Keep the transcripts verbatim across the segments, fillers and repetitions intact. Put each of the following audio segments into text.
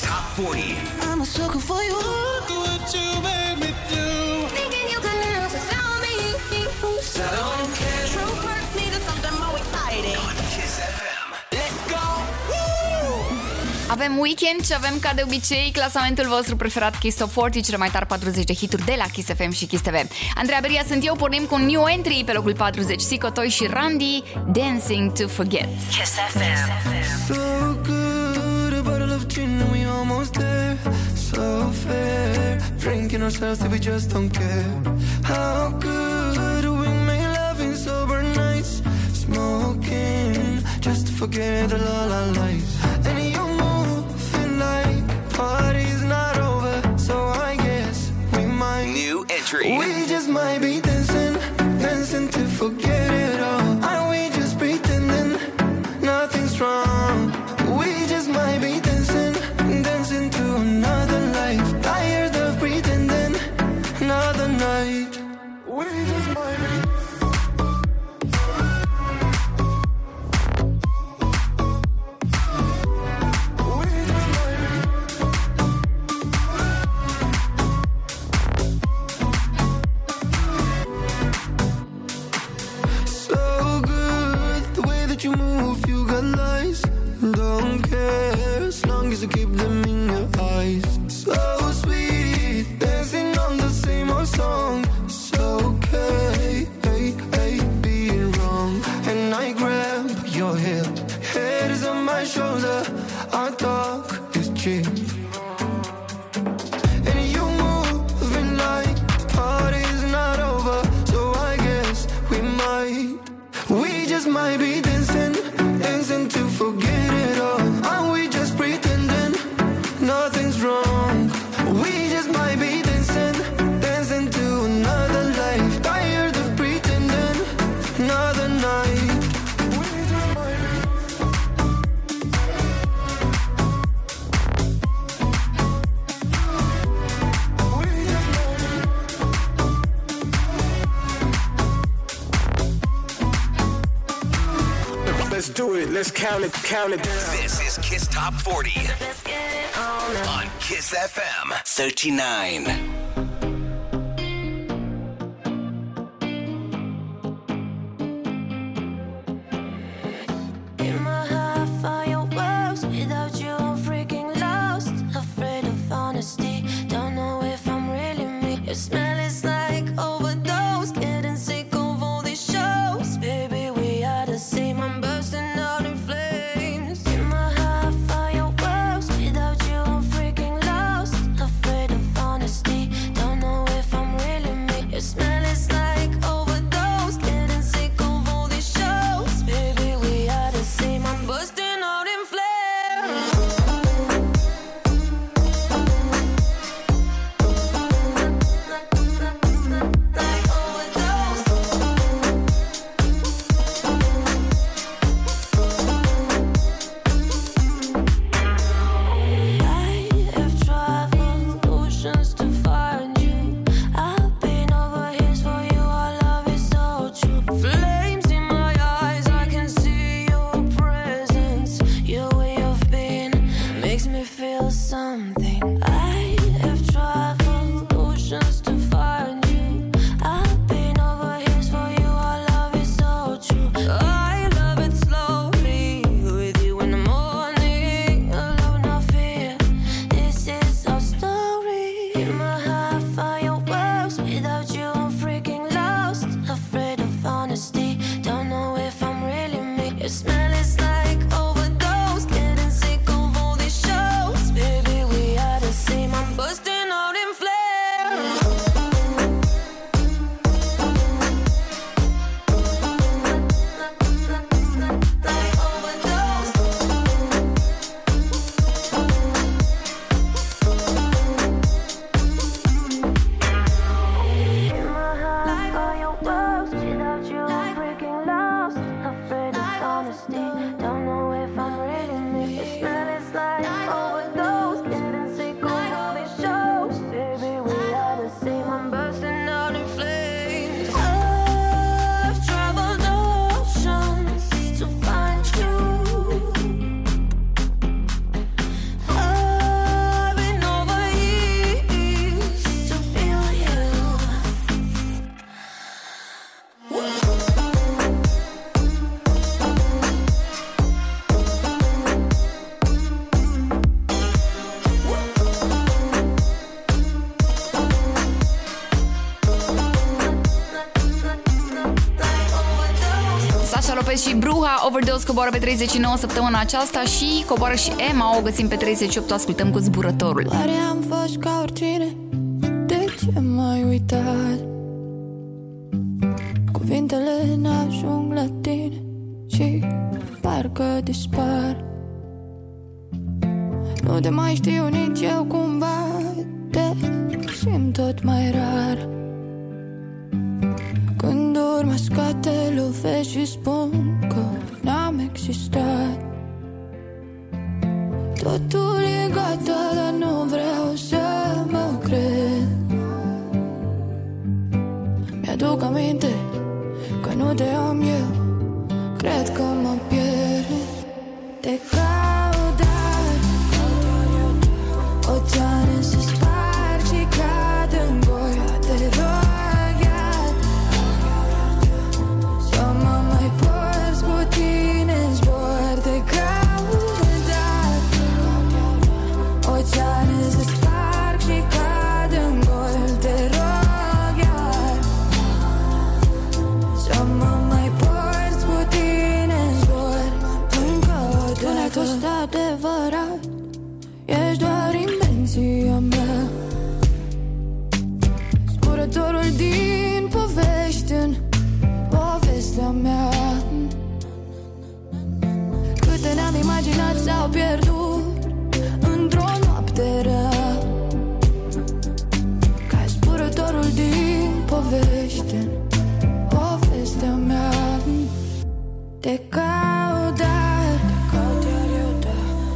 Kiss Top forty. I'm a sucker for you. Look what you made me do. Thinking you can love without me. So I don't care. True first needed something more exciting. On Kiss F M. Let's go. Woo! Avem weekend și avem, ca de obicei, clasamentul vostru preferat Kiss Top patruzeci, cele mai tari patruzeci de hituri de la Kiss F M și Kiss T V. Andreea Berghea sunt eu, pornim cu un new entry pe locul patruzeci, Sicko Toy și Randy, Dancing to Forget. Kiss F M. And we almost there, so fair, drinking ourselves till we just don't care. How good we make love in sober nights, smoking just to forget all our lies. And you're moving like party's not over, so I guess we might new entry. We just might be dancing, dancing to forget it all. Are we just pretending nothing's wrong? We just might be dancing, dancing to another life. Tired of pretending, another night. We just might be. We just might be. So good, the way that you move, you got lies. Don't care as long as you keep them in your eyes. So sweet, dancing on the same old song. It's okay, hey, hey, being wrong. And I grab your hip, head is on my shoulder. Our talk is cheap. And you're moving like the party's not over. So I guess we might, we just might be dancing, dancing to forget. Nothing's wrong. We just might be dancing, dancing to another life. Tired of pretending, another night. We just might be. We just might be. Let's do it. Let's count it. Count it down. This is Kiss Top forty. On Kiss F M thirty-nine. In my heart, find your words. Without you, I'm freaking lost. Afraid of honesty. Don't know if I'm really me. Your smell is like overdose. Getting sick of all these shows. Baby, we are the same. I'm bursting out in flames. In my heart, find your words. Smell is like overdose. Getting sick of all these shows. Baby, we are the Bruha, Overdose coboară pe treizeci și nouă săptămâna aceasta și coboară și Emma, o găsim pe treizeci și opt, o ascultăm cu Zburătorul. Oare am fost ca oricine? De ce m-ai uitat? Cuvintele n-ajung la tine și parcă dispar. Nu te mai știu nici eu cumva, te simt tot mai rar. Când urmă-s ca te lovești și spun că n-am existat. Totul e gata, dar nu vreau să mă cred. Mi-aduc aminte că nu te am eu, cred că mă pierd. Te caut, dar oceane se sparg și cad în goi. Te rog, iată, să mă mai porți cu tine-n zbor. Te caut, dar oceane se sparg și cad în goi. Te rog, iată, să mă mai porți cu tine-n zbor. Încă o dată, până tu stai adevărat, ești doar invenția mea. Zburătorul din povești în povestea mea. Câte ne-am imaginat s-au pierdut într-o noapte rea. Ca zburătorul din povești în povestea mea. Te caut, dar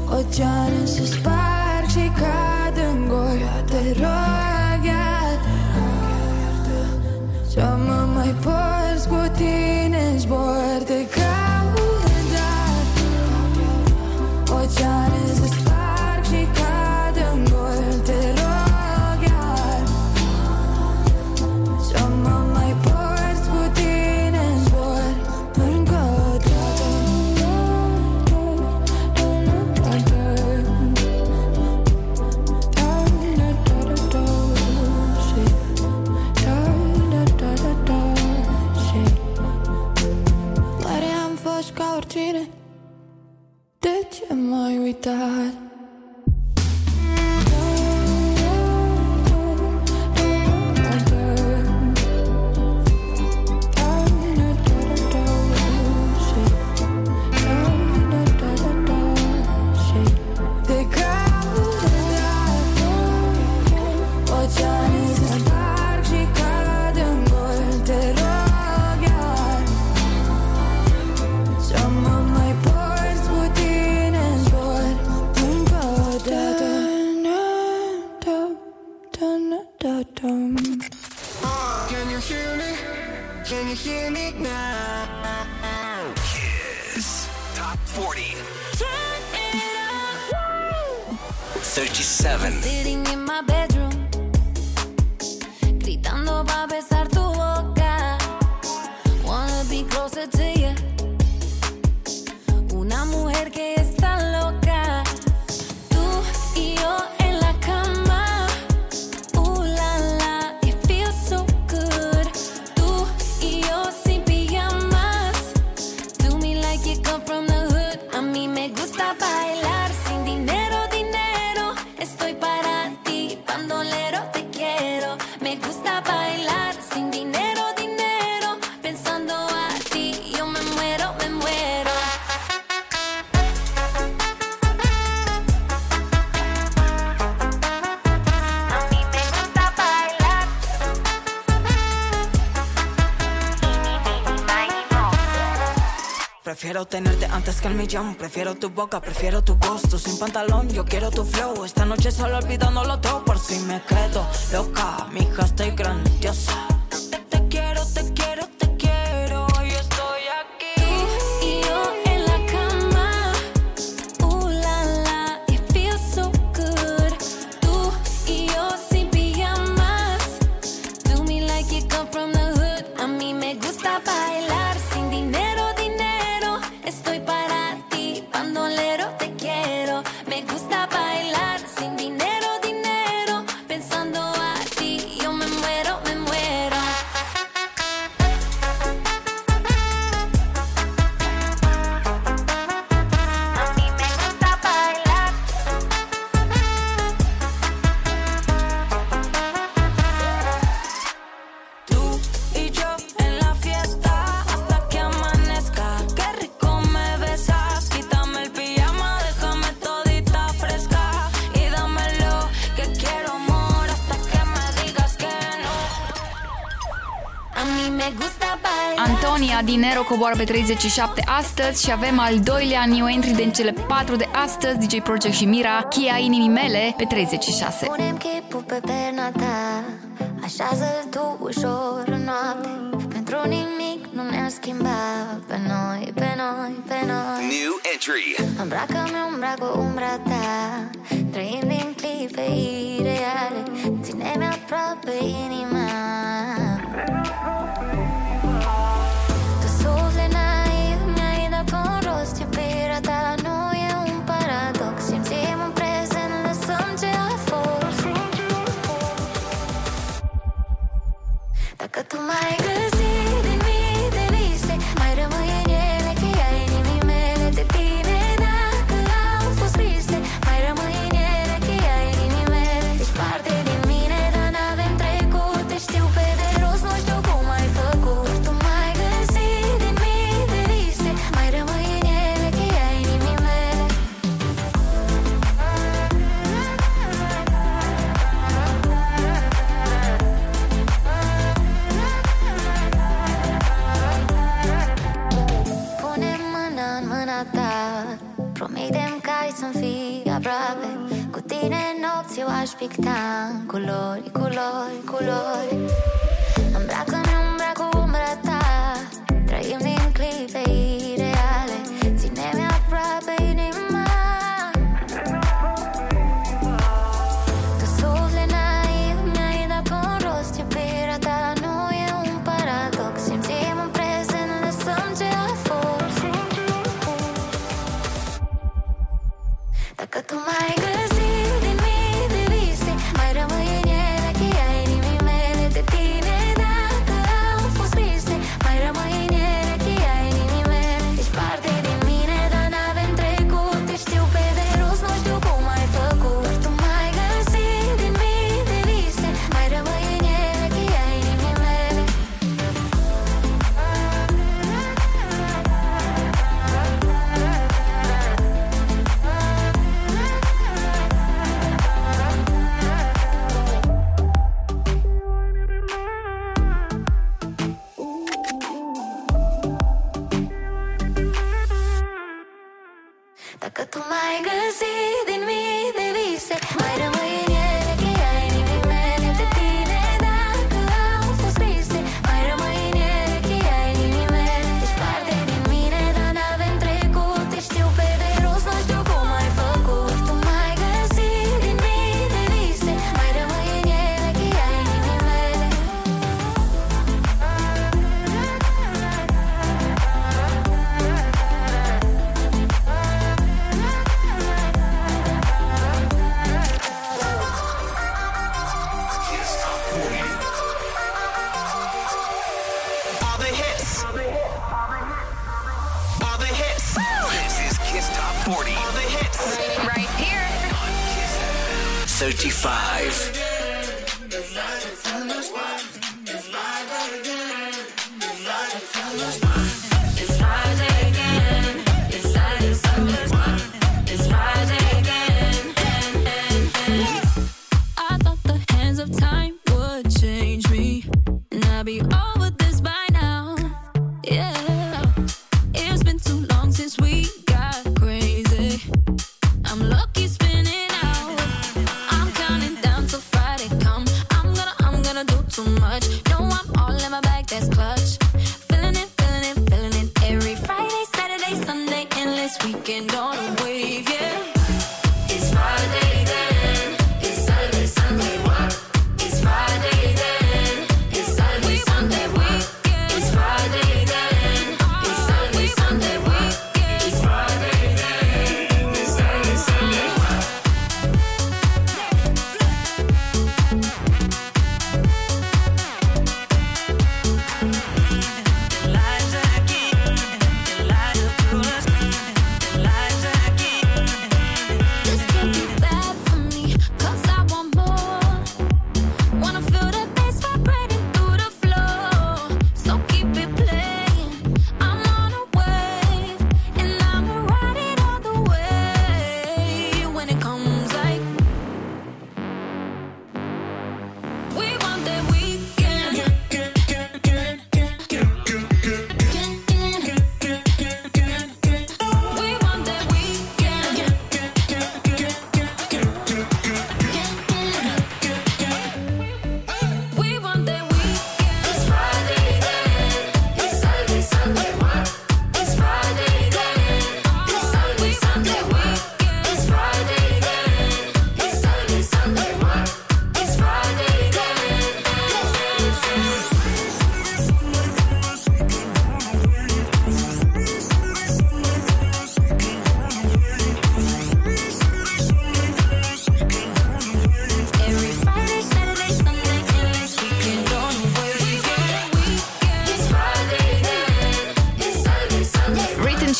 oceane se sparg și cad în goi. Te rog, iată, să mă mai porți cu tine-n zbor. Te caut, dar oceane se sparg și cad în goi. Te rog, iată, să mă mai porți cu tine-n zbor. Încă o dată. Oare am fost ca oricine? De ce m-ai uitat? Prefiero tu boca, prefiero tu gusto. Sin pantalón, yo quiero tu flow. Esta noche solo olvidándolo todo. Por si me quedo loca, mija, estoy grandiosa. România din Nero coboară pe treizeci și șapte astăzi și avem al doilea new entry din cele patru de astăzi, D J Project și Mira, Chia inimii mele pe treizeci și șase. Punem chipul pe perna ta, așează-l tu ușor în noapte, pentru nimic nu ne-a schimbat pe noi, pe noi, pe noi. New entry. Îmbracă-mi umbra cu umbra ta, trăim din clipe ireale, ține-mi aproape inima. Că tu m-ai găsit din mii de vise, mai rămâi în ele cheia inimii mele de tine. Dacă au fost triste, mai rămâi în ele cheia inimii mele. Ești parte din mine, dar n-avem trecut, te știu pe de rost, nu știu cum ai făcut. Tu m-ai găsit din mii de vise, mai rămâi în ele cheia inimii mele. Promitem că ai să-mi fii aproape, cu tine nopți eu aș picta în culori, culori, culori. Îmbracă-mi umbra cu umbra ta, trăim din clipe ireale, ține-mi aproape inima. Tu suflet naiv, mi-ai dat un rost, iubirea ta nu e un paradox, simțim în prezent, lăsăm ce a fost. Dacă tu m-ai găsit din mii de vise, mai rămâi în ele cheia inimii mele de tine. Dacă au fost triste, mai rămâi în ele cheia inimii mele. Ești parte din mine, dar n-avem trecut, te știu pe de rost, nu știu cum ai făcut. Tu m-ai găsit din mii de vise, mai rămâi în ele cheia inimii mele. Dacă tu m-ai găsit din mii de vise, mai rămâi în ele cheia inimii mele de tine. Dacă au fost triste, mai rămâi în ele cheia inimii mele. Ești parte din mine, dar n-avem trecut, te știu pe de rost, nu știu cum ai făcut. Tu m-ai găsit din mii de vise, mai rămâi în ele cheia inimii mele. All the hits. All the hits. This is Kiss Top forty. All the hits. Right here. On Kiss F M. thirty-five. I thought the hands of time would change me, and I'd be over this by now. Yeah, it's been too long since we got crazy. I'm lucky spinning out. I'm counting down to five.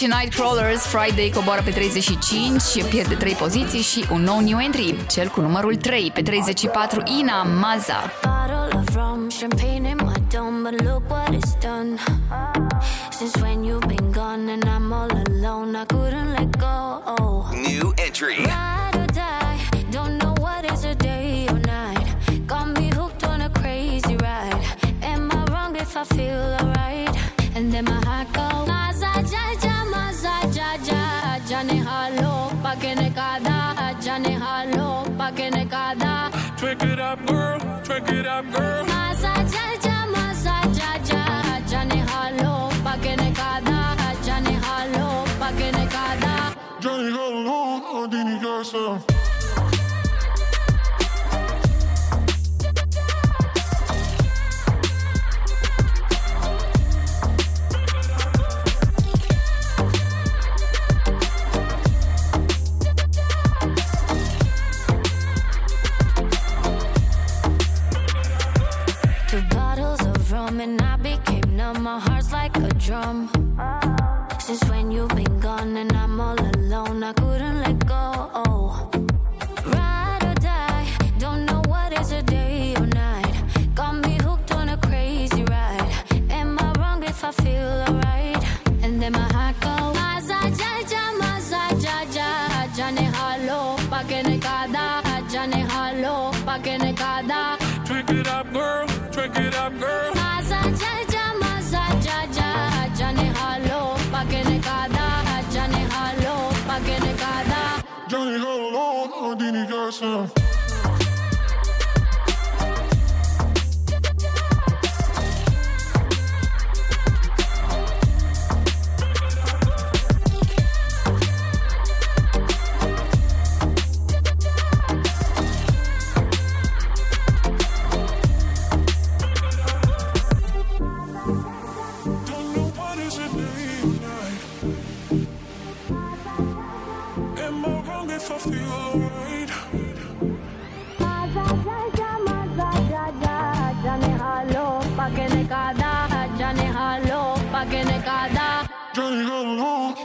și Night Crawlers, Friday coboară pe treizeci și cinci, pierde trei poziții și un nou new entry, cel cu numărul trei. Pe treizeci și patru, Ina, Maza. New entry. I feel alright, and then my heart goes Maza jaja, maza jaja, jane halo, pa que ne kada, jane halo, pa que ne kada. Drink it up, girl, drink it up, girl. Maza jaja, maza jaja, jane halo, pa que ne kada, jane halo, pa que ne kada. Jane halo, oh dini casa. And I became numb, my heart's like a drum. Since when you've been gone and I'm all alone, I couldn't let go. Ride or die, don't know what is a day or night. Got me hooked on a crazy ride. Am I wrong if I feel alright? And then my heart goes Maza jaja, maza jaja, jane halo, pa que ne kada, jane halo, pa que ne kada. Drink it up, girl, drink it up, girl. Johnny go alone, or did he go some?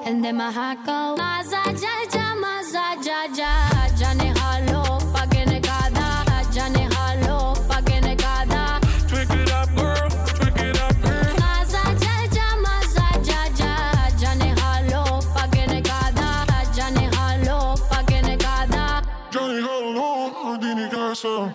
And then my heart goes Maza jaja, maza jaja, jane halo, pa que ne kada, jane halo, pa que ne kada. Drink it up, girl, drink it up, girl. Maza jaja, maza jaja, jane halo, pa que ne kada, jane halo, pa que ne kada. Jane halo, o dini casa.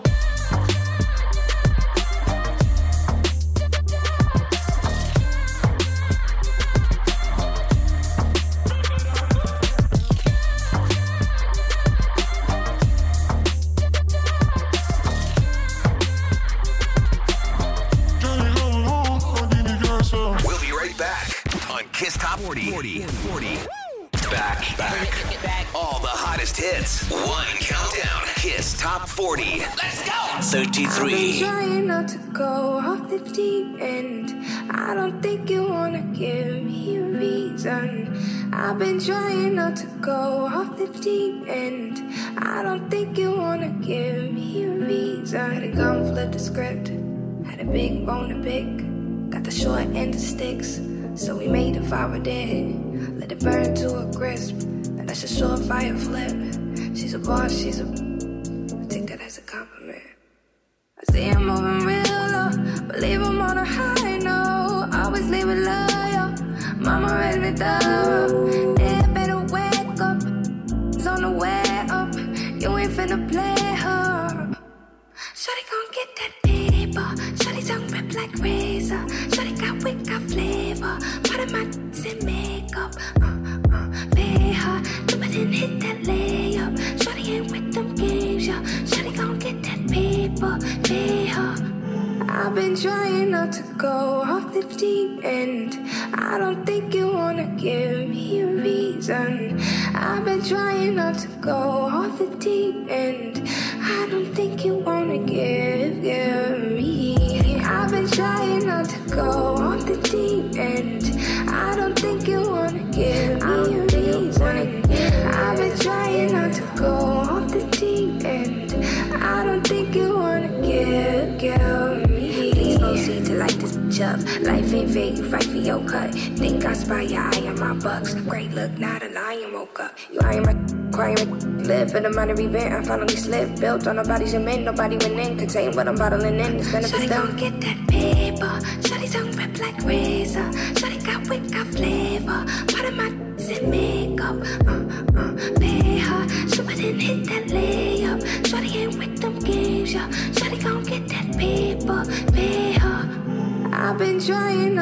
Kiss Top forty. forty. forty. Back, back. All the hottest hits. One countdown. Kiss Top forty. Let's go! thirty-three. I've been trying not to go off the deep end. I don't think you wanna give me a reason. I've been trying not to go off the deep end. I don't think you wanna give me a reason. Had a gun, flip the script. Had a big bone to pick. Got the short end of sticks. So we made a fire dead. Let it burn to a crisp. And that's a short fire flip. She's a boss, she's a I take that as a compliment. I see I'm moving real low, but leave him on a high note. Always leave a loyal. Mama read me thorough. Yeah, better wake up. It's on the way up. You ain't finna play her. Shorty gon' get that paper. Shorty tongue rip like razor. Shorty got wick, got flavor. Part of my d***s in makeup. Uh, uh, pay her. Jump it and hit that layup. Shorty ain't with them games, yeah. Shorty gon' get that paper. Pay her. I've been trying not to go off the deep end. I don't think you wanna give me a reason. I've been trying not to go off the deep end. I don't think you wanna give, give me. I've been trying not to go off the deep end. I don't think you wanna give me a reason. I've been trying not to go off the deep end. I don't think you wanna give, give me. Please don't see to like this. up. Life ain't fair, you fight for your cut. Think I spy your eye on my bucks. Great look, not a lion woke up. You eyeing my crying, live for the minor event. I finally slipped, built on nobody's cement. Nobody went in, contain what I'm bottling in. Shawty gon' get that paper. Shawty tongue rip like razor. Shawty got wit, got flavor. Part of my in makeup, uh, uh, pay her. Shoot and hit that layup. Shawty ain't with them games, yeah. Shawty gon' get that paper, pay her.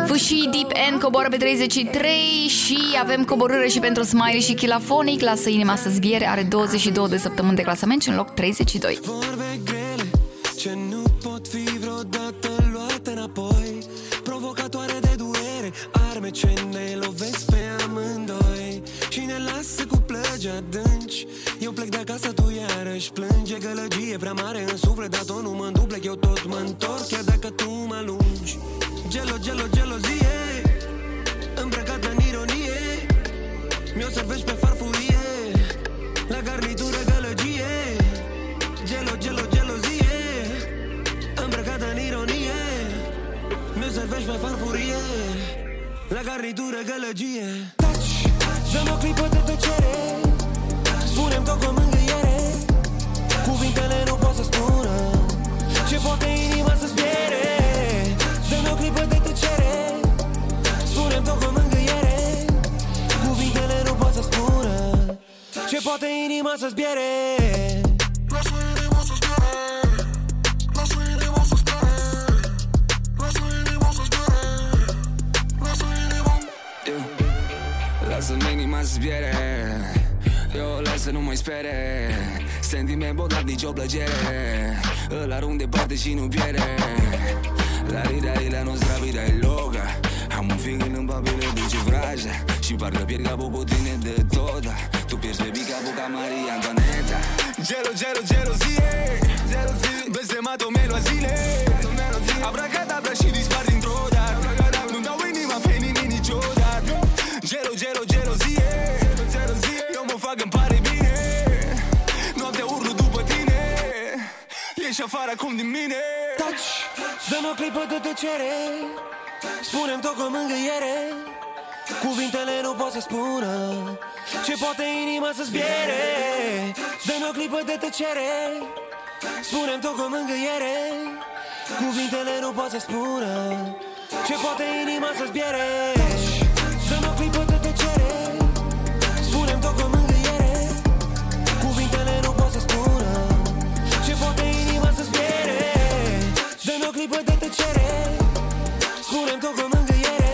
Fuși Deep End coboară pe treizeci și trei și avem coborâre și pentru Smiley și Chilafonic. Lasă inima să zbiere, are douăzeci și două de săptămâni de clasament și în loc treizeci și doi. Vorbe grele, ce nu pot fi vreodată luate înapoi. Provocatoare de duere, arme ce ne lovesc pe amândoi. Cine lasă cu plăgi adânci? Eu plec de acasă, tu iarăși plângi. E gălăgie prea mare în suflet, dar tot nu mă înduplec. Eu tot mă întorc, chiar dacă tu mă alungi. Gelo, gelo, gelozie, îmbrăcată în ironie. Mi-o servești pe farfurie, la garnitură gălăgie. Gelo, gelo, gelozie, îmbrăcată în ironie. Mi-o servești pe farfurie, la garnitură gălăgie. Dă-mi o clipă de tăcere, spune-mi tot cu mângâiere. Cuvintele nu pot să spună ce poate inima să-ți piere. Dă-mi o clipă de tăcere, spune-mi tot cu mângâiere. Cuvintele nu pot să spună ce poate inima să-ți piere. Lasă-mi inima să zbiere, eu o las să nu mai spere. Sentiment bogat, nici o plăcere, îl arunc departe și nu piere. La-ri-da-ri-da, nu-ți da-i loga. Am un fig în papile, duce vraja. Și parcă pierd capul cu tine de tot. Tu pierzi pe capul ca Maria Antoaneta. Gelo, gelo, gelozie, blestemată o melo a zile. Abracadabra și dispar dintr-o dată. Nu-mi dau inima pe nimeni niciodată. Gelo, gelo, gelozie, gelozie, eu mă fac, îmi pare bine. Noaptea urlu după tine, ieși afară acum din mine. Taci, dă-mi o clipă de tăcere, spune-mi tot cu mângâiere. Cuvintele nu pot să spună ce poate inima să-ți piere. Dă-mi o clipă de tăcere, spune-mi tot cu mângâiere. Cuvintele nu pot să spună ce poate inima să-ți piere. Dă-mi o clipă de tăcere, spune-mi tot cu mângâiere. Cuvintele nu pot să spună ce poate inima să-ți piere. Dă-mi o clipă de tăcere, spune-mi tot cu mângâiere.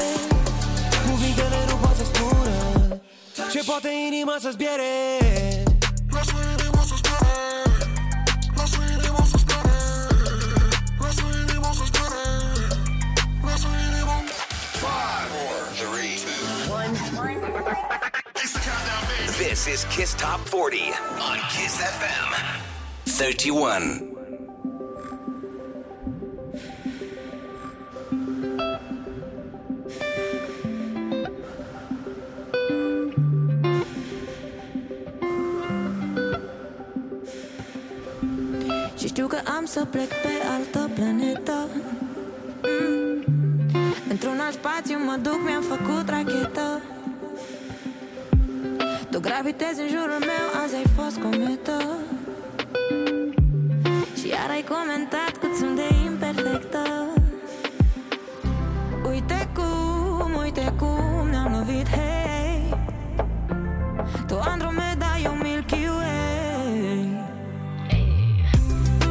Cuvintele nu pot să spună ce poate inima să-ți piere. This is Kiss Top forty on Kiss F M thirty-one. Și știu că am să plec pe altă planetă. mm. Într-un alt spațiu mă duc, mi-am făcut rachetă. Tu gravitezi în jurul meu, azi ai fost cometă. Și iar ai comentat cât sunt de imperfectă. Uite cum, uite cum ne-am lovit, hei. Tu Andromeda, eu Milky Way. Prin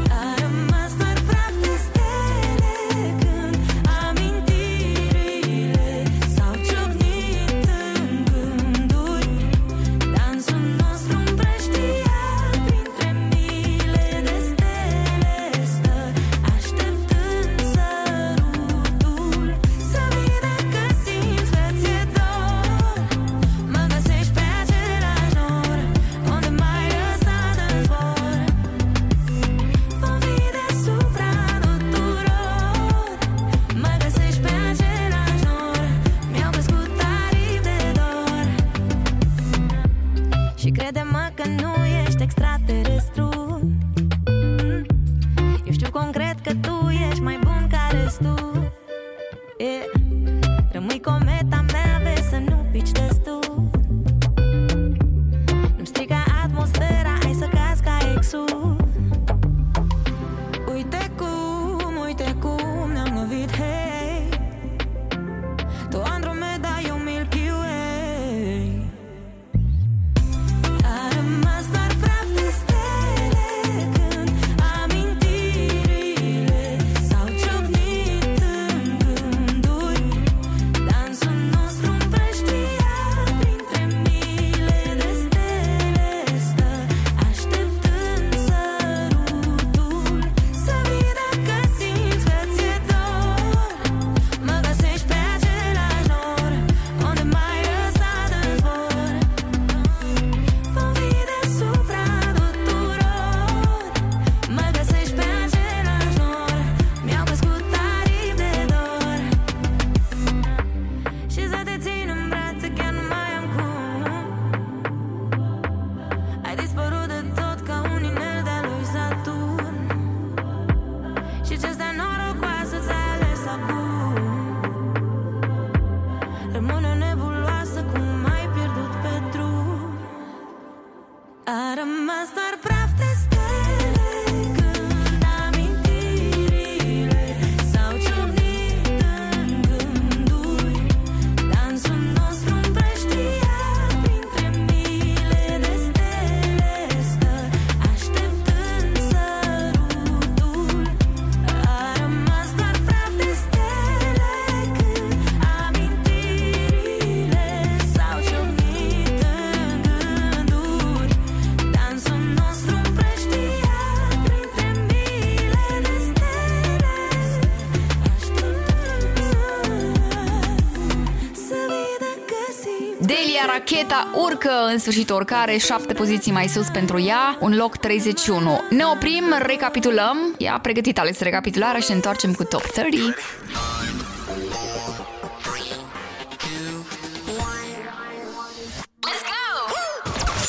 Maria Racheta urcă în sfârșit oricare, șapte poziții mai sus pentru ea, un loc treizeci și unu. Ne oprim, recapitulăm. Ea a pregătit Alex recapitularea și ne întoarcem cu Top treizeci.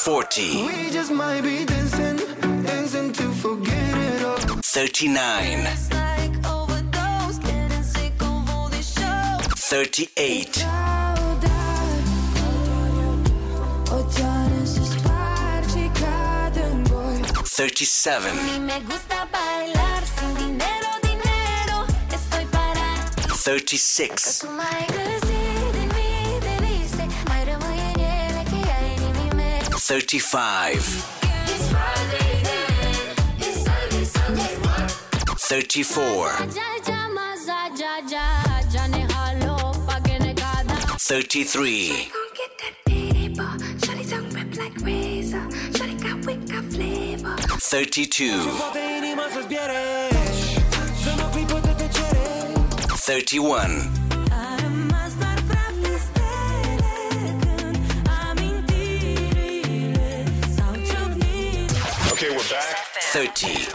patruzeci. We just might be dancing, dancing to forget it all. treizeci și nouă. It's like overdose, getting sick of all this show. treizeci și opt. treizeci și șapte. Me gusta bailar sin dinero, dinero. Estoy para. treizeci și șase. treizeci și cinci. It's Friday night. It's Sunday, Sunday. treizeci și patru. treizeci și trei. treizeci și doi. treizeci și unu. Okay, we're back. treizeci.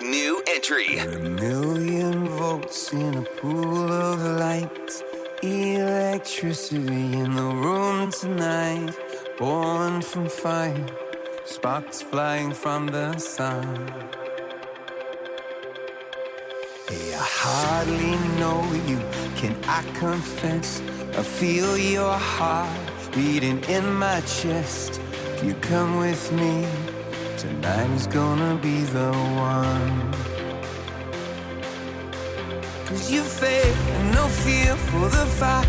New entry. A million volts in a pool of light. Electricity in the room tonight. Born from fire. Sparks flying from the sun. Hey, I hardly know you, can I confess? I feel your heart beating in my chest. If you come with me, tonight is gonna be the one. 'Cause you faith and no fear for the fight.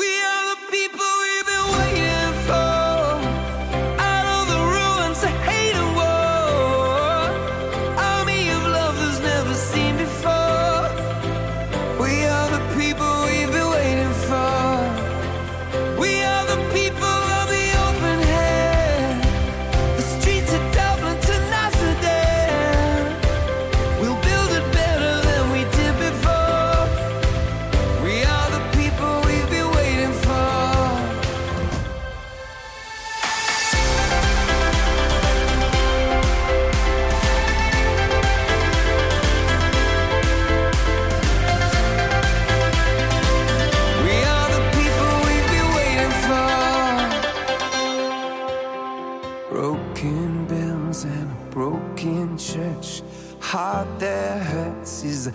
We are the people we've been waiting for. Out of the ruins of hate and war. Army of love that's never seen before. We are the people we've been waiting for. We are the people of the open hand. The streets of Dublin to Amsterdam. We'll build it better than we did before. We are the people we've been waiting for. We are the people we've been waiting for. Broken bells and a broken church. Heart that hurts is a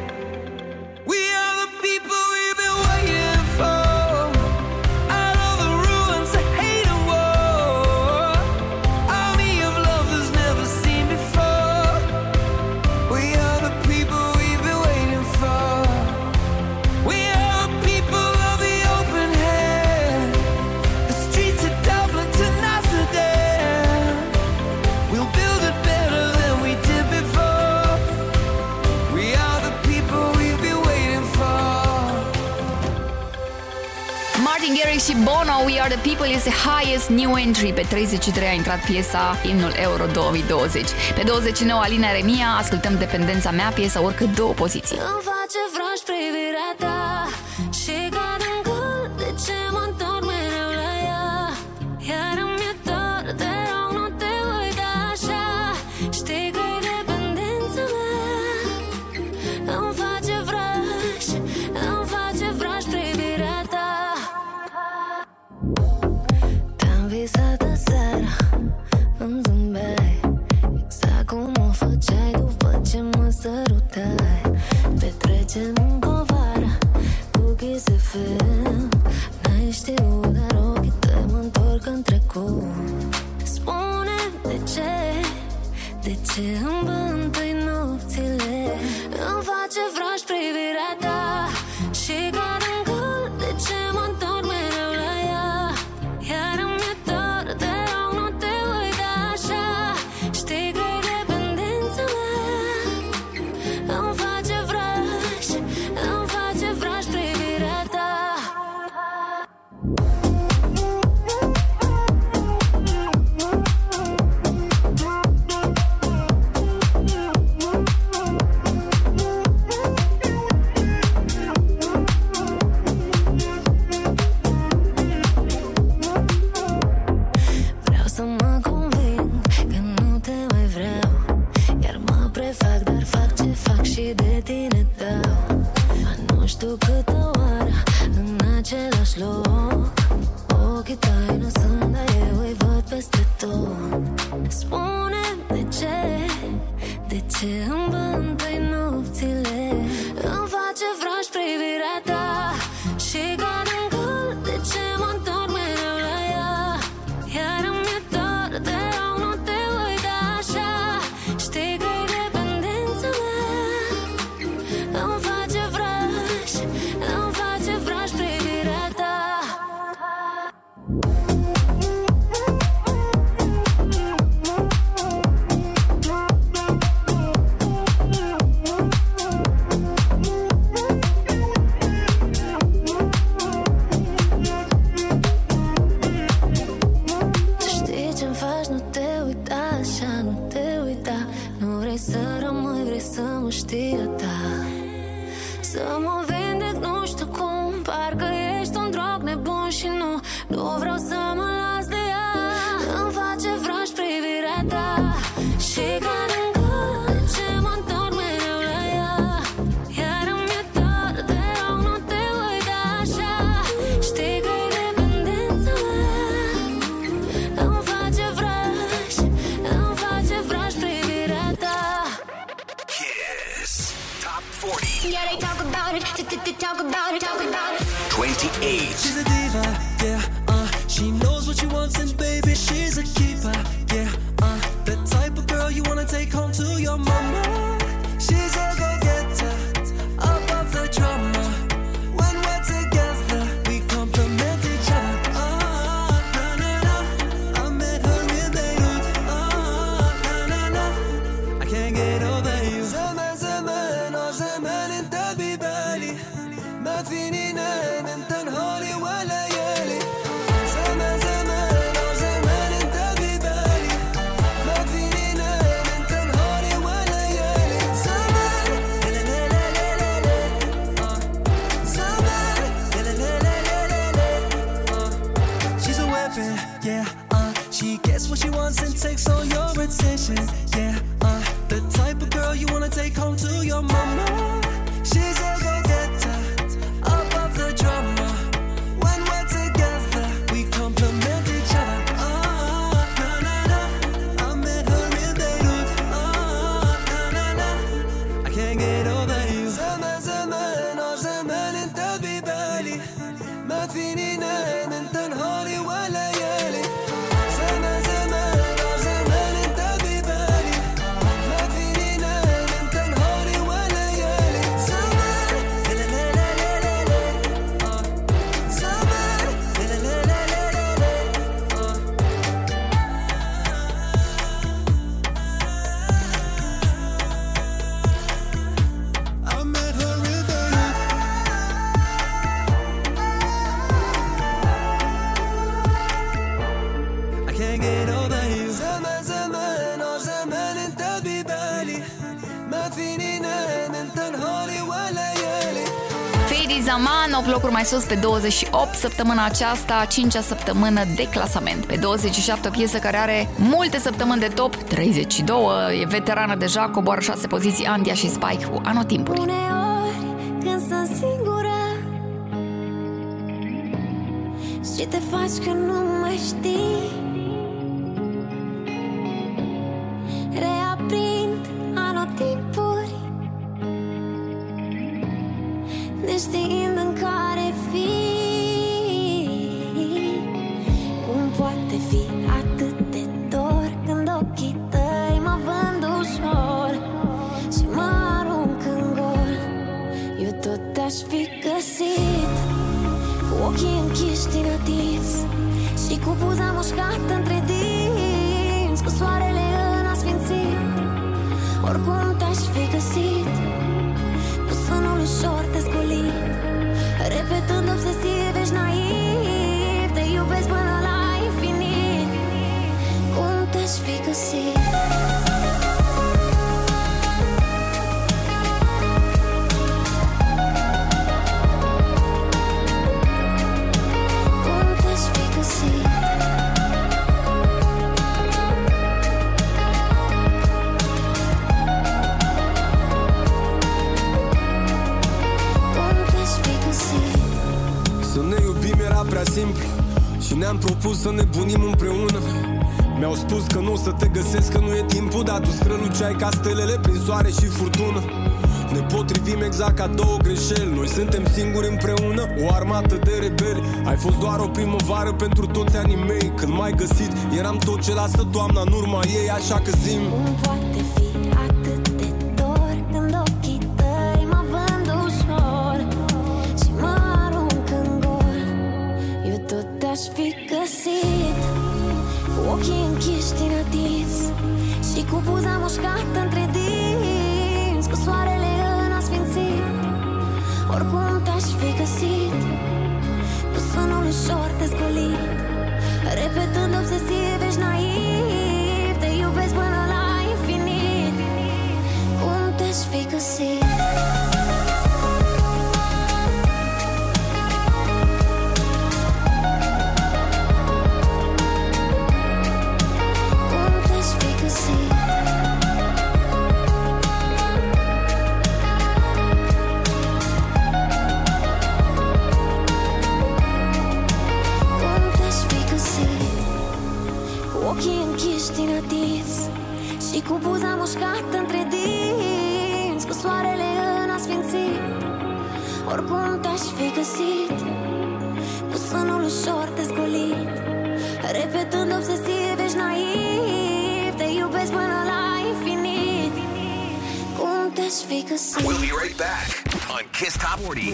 We are the people we've been waiting for. Out of the ruins of hate and war. Army of love that's never seen before. We are the people we've been waiting for. We are the people of the open hand. The streets of Dublin to Amsterdam. We'll build it better than we did before. We are the people we've been waiting for. Martin Garrix și Bono, We Are The People is the highest new entry. Pe treizeci și trei a intrat piesa Imnul Euro două mii douăzeci. Pe douăzeci și nouă Alina Remia, Ascultăm dependența mea, piesa urcă două poziții. Îmi face vraj privirea ta și cad în gol de ce mă întorc mereu la ea. Iar îmi e dor, te rog, nu te voi da așa. Știi că e dependența mea. Îmi face vraj, îmi face vraj privirea ta. Te-am visat aseară, îmi zâmbeai exact cum o făceai după ce mă sărutai. Locuri mai sus pe douăzeci și opt săptămâna aceasta, cincea săptămână de clasament. Pe douăzeci și șapte o piesă care are multe săptămâni de top, treizeci și doi, e veterană deja, coboară șase poziții Andia și Spike cu Anotimpuri. Uneori când sunt singură și te faci că nu mai știi, reaprind anotimpuri neștiind în care fii. Cum poate fi atât de dor când ochii tăi mă vând ușor și mă arunc în gol? Eu tot te-aș fi găsit cu ochii închiși din atins și cu buza mușcată între dinți, cu soarele în asfințit. Oricum te-aș fi găsit cu sunul ușor descolit, repetând obsesiv, ești naiv, te iubesc până la infinit. Cum te-aș fi găsit? Cum te-aș fi găsit? prea simplu și ne-am propus să ne bunim împreună. Mi-au spus că nu o să te găsesc, că nu e timpul, dar tu străluceai ca stelele prin soare și furtună. Ne potrivim exact ca două greșeli, noi suntem singuri împreună, o armată de rebeli. Ai fost doar o primăvară pentru toți anii mei, când m-ai găsit eram tot ce lasă toamna în urma ei. Așa că zi-mi, cum poate fi atât de dor când ochii tăi mă vând ușor și mă arunc în gol? Eu tot te-aș fi găsit cu ochii închiși din atins și cu buza mușcată între dinți, cu soarele în asfințit. Oricum te-aș fi găsit cu sunul ușor dezgolit, repetând obsesiv, ești naiv, te iubesc până la infinit. Cum te-aș fi găsit? Și cu buza mușcată între dinți, cu soarele în asfințit. Oricum te-aș fi găsit cu sânul ușor dezgolit, repetând obsesiv, ești naiv, te iubesc până la infinit. Cum te-aș fi găsit? We'll be right back on Kiss Top forty.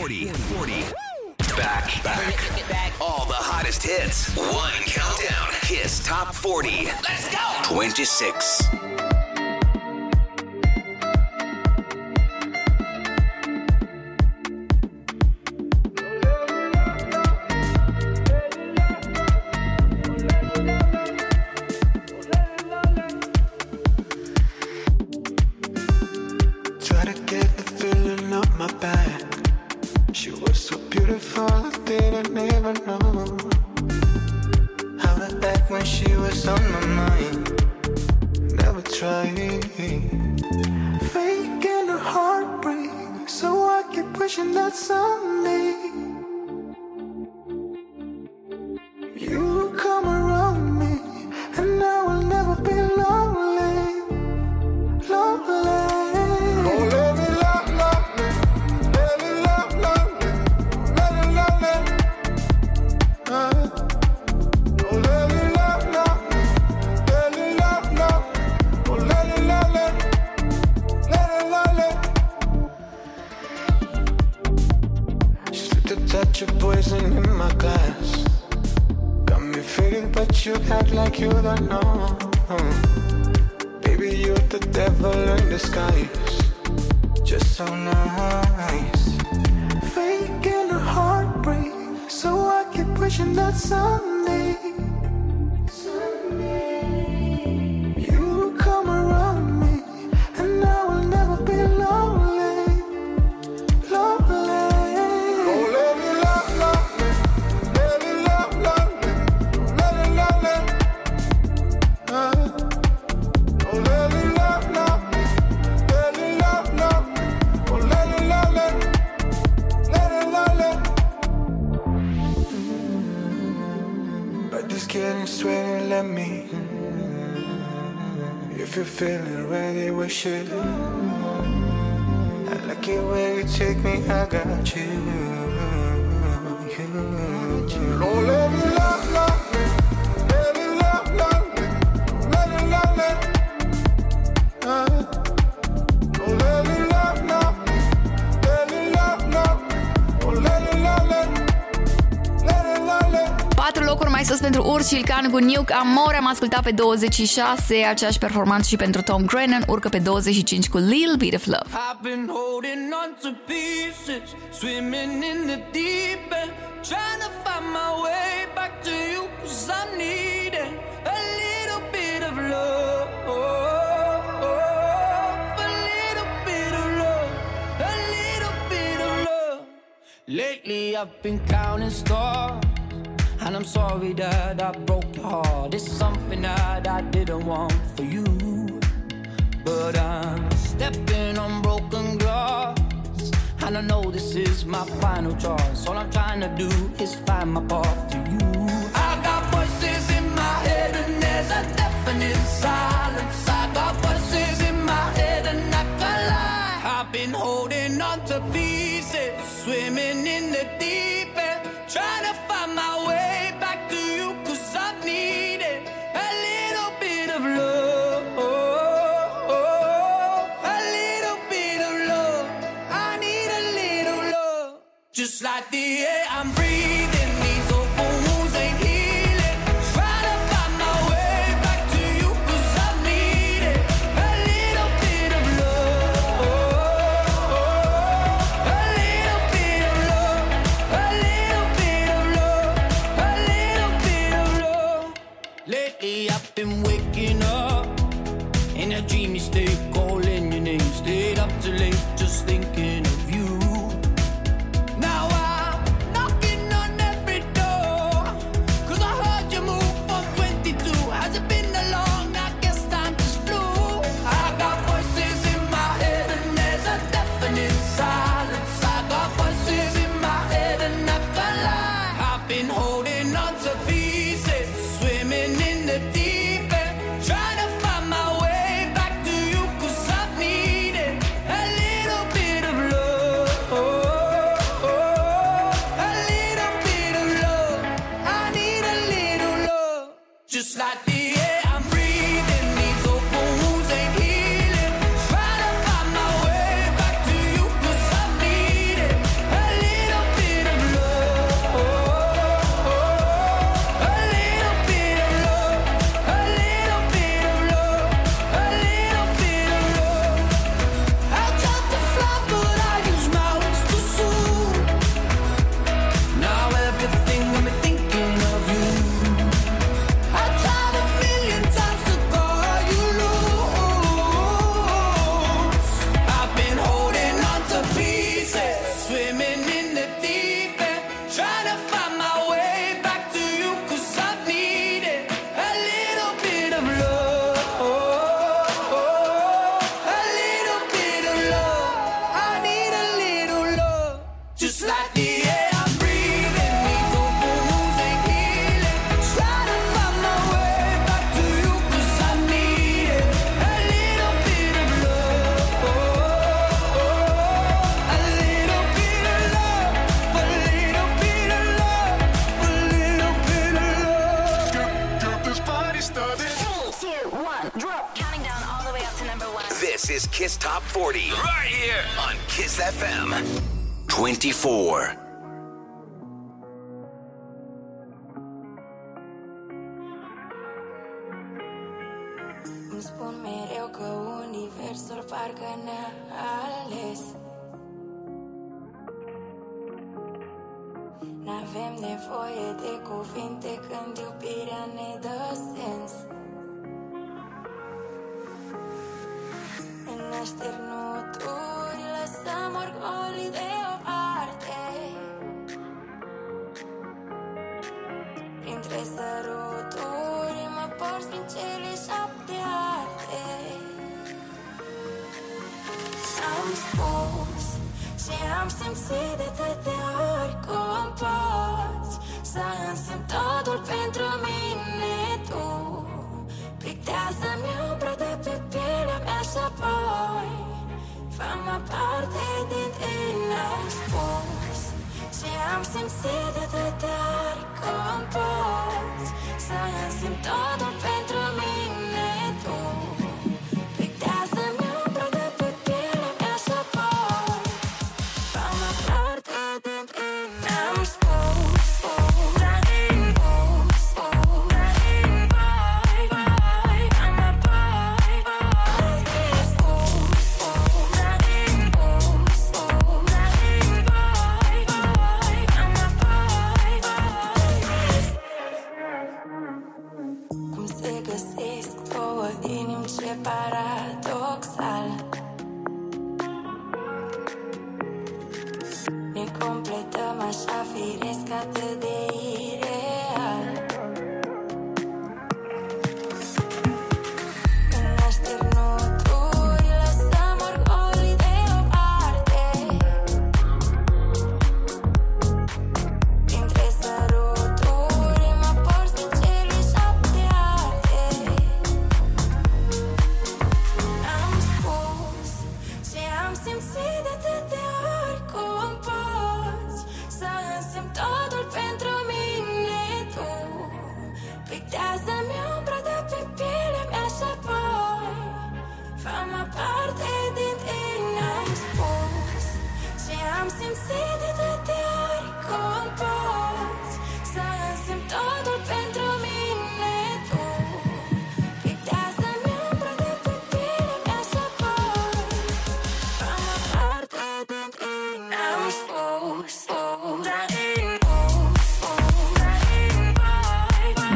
Back, back, back, all the hottest hits. One countdown. Kiss Top forty. Let's go. twenty-six. Cu Nuke Amore am ascultat pe douăzeci și șase, aceeași performanță și pentru Tom Grennan, urcă pe douăzeci și cinci cu Little Bit of Love. I've been holding on to pieces, swimming in the deep end, trying to find my way back to you, 'cause I'm needing a little bit of love, a little bit of love, a little bit of love. Lately I've been counting stars, and I'm sorry that I broke your heart. It's something that I didn't want for you, but I'm stepping on broken glass. And I know this is my final choice. All I'm trying to do is find my path to you. I got voices in my head and there's a deafening silence. I got voices in my head and I can lie. I've been holding on to pieces, swimming in the deep end, trying to find my way back to you, 'cause I've needed a little bit of love. Just like the air I'm breathing, these open wounds ain't healing. Try to find my way back to you, 'cause I need it. A little bit of love, a little bit of love, a little bit of love, a little bit of love. Lately I've been waking up in a dreamy state, calling your name, stayed up till late, just thinking of you. Kiss Top forty, right here on Kiss F M twenty-four. Îmi spun mereu că universul parcă ne-a ales. N-avem nevoie de cuvinte când iubirea ne dă sens. Așternuturi, lăsăm orgolii de o parte. Printre săruturi mă porți prin cele șapte arte. Am spus ce am simțit de tătea ori, cum poți să însemn totul pentru mine tu. Plictează-mi umbra de pe pielea mea și apoi fă-mă parte din tine. Am spus ce am simțit de atâtea ori, cum poți să însemn totul pentru mine tu. Plictează-mi umbra de pe pielea mea și apoi fă-mă parte din tine. Am spus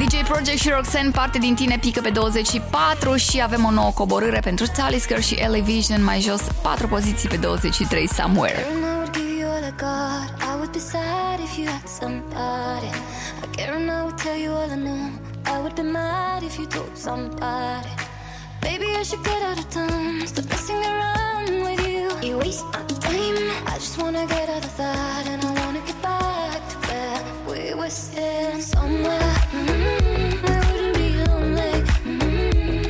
D J Project și Roxanne, Parte din tine, pică pe douăzeci și patru și avem o nouă coborâre pentru Talisker și L A Vision, mai jos patru poziții pe douăzeci și trei, Somewhere. Somewhere, mm-hmm, I wouldn't be lonely, mm-hmm,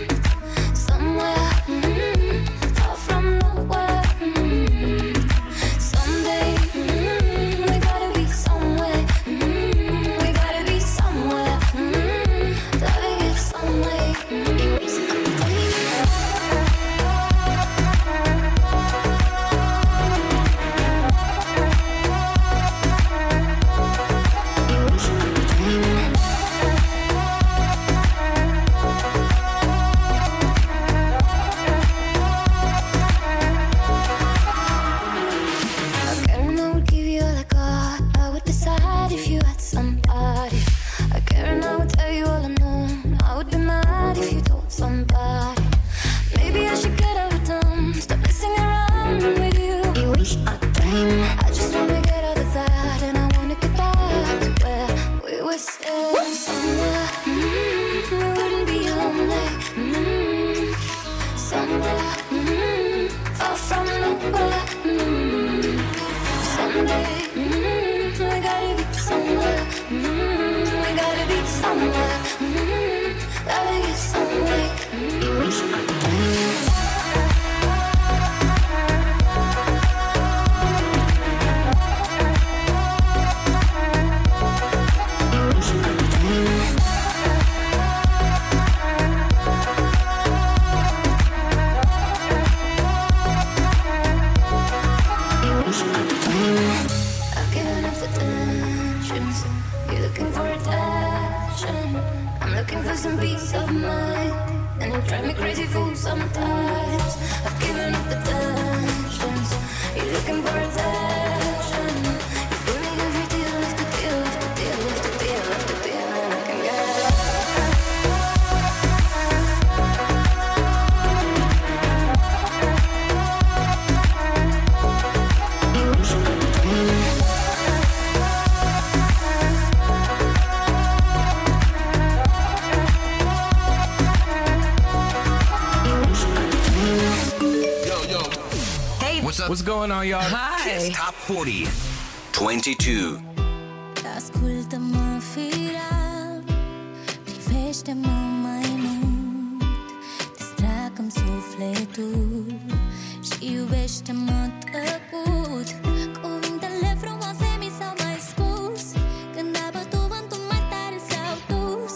somewhere, mm-hmm, far from nowhere, mm-hmm, someday, mm-hmm, we gotta be somewhere, mm-hmm, we gotta be somewhere, mm-hmm, loving it some way, mm-hmm. Erase my What's going on, y'all? Hi. Kiss Top forty, douăzeci și doi. Ascultă-mă, firav, privește-mă mai mult, distracă-mi sufletul și iubește-mă tăcut. Cuvintele frumoase mi s-au mai spus, când apa tu vântul mai tare s-au dus.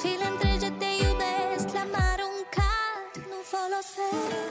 File întregi te iubesc, l-am aruncat, nu folosesc.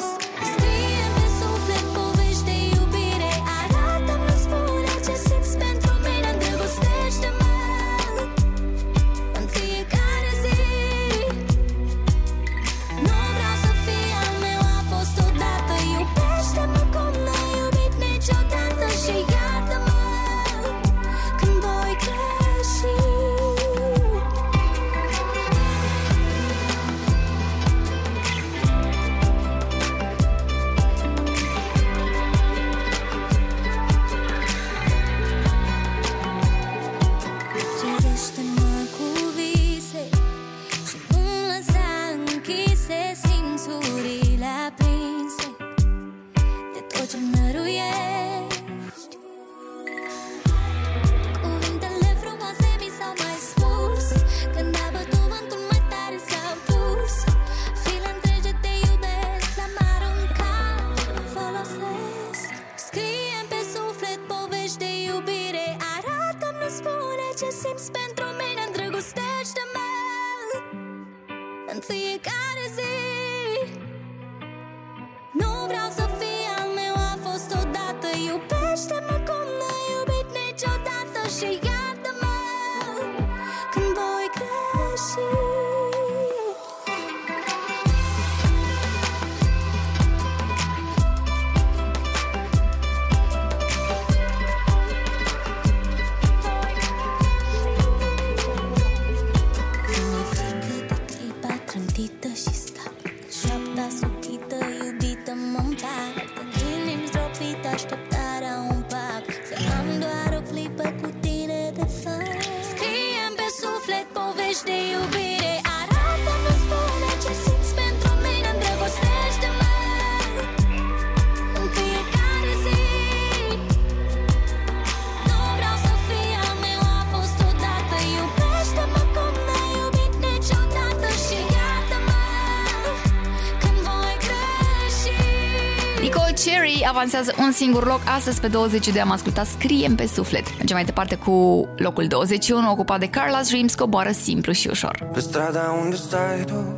Avansează un singur loc astăzi pe douăzeci și doi. Am ascultat Scriem pe suflet. Mergem mai departe cu locul douăzeci și unu, ocupat de Carla's Dreams, Coboară simplu și ușor. Pe strada unde stai tu,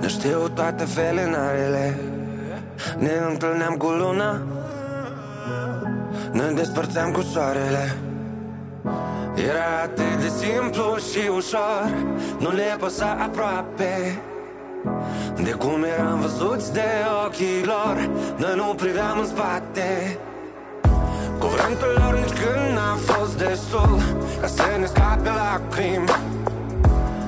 nu știu toate felinarele. Ne întâlneam cu luna, ne îndespărțeam cu soarele. Era atât de simplu și ușor, nu le păsa aproape de cum eram văzuți de ochii lor. Noi nu priveam în spate, cuvântul lor nici când n-a fost destul ca să ne scape lacrimi.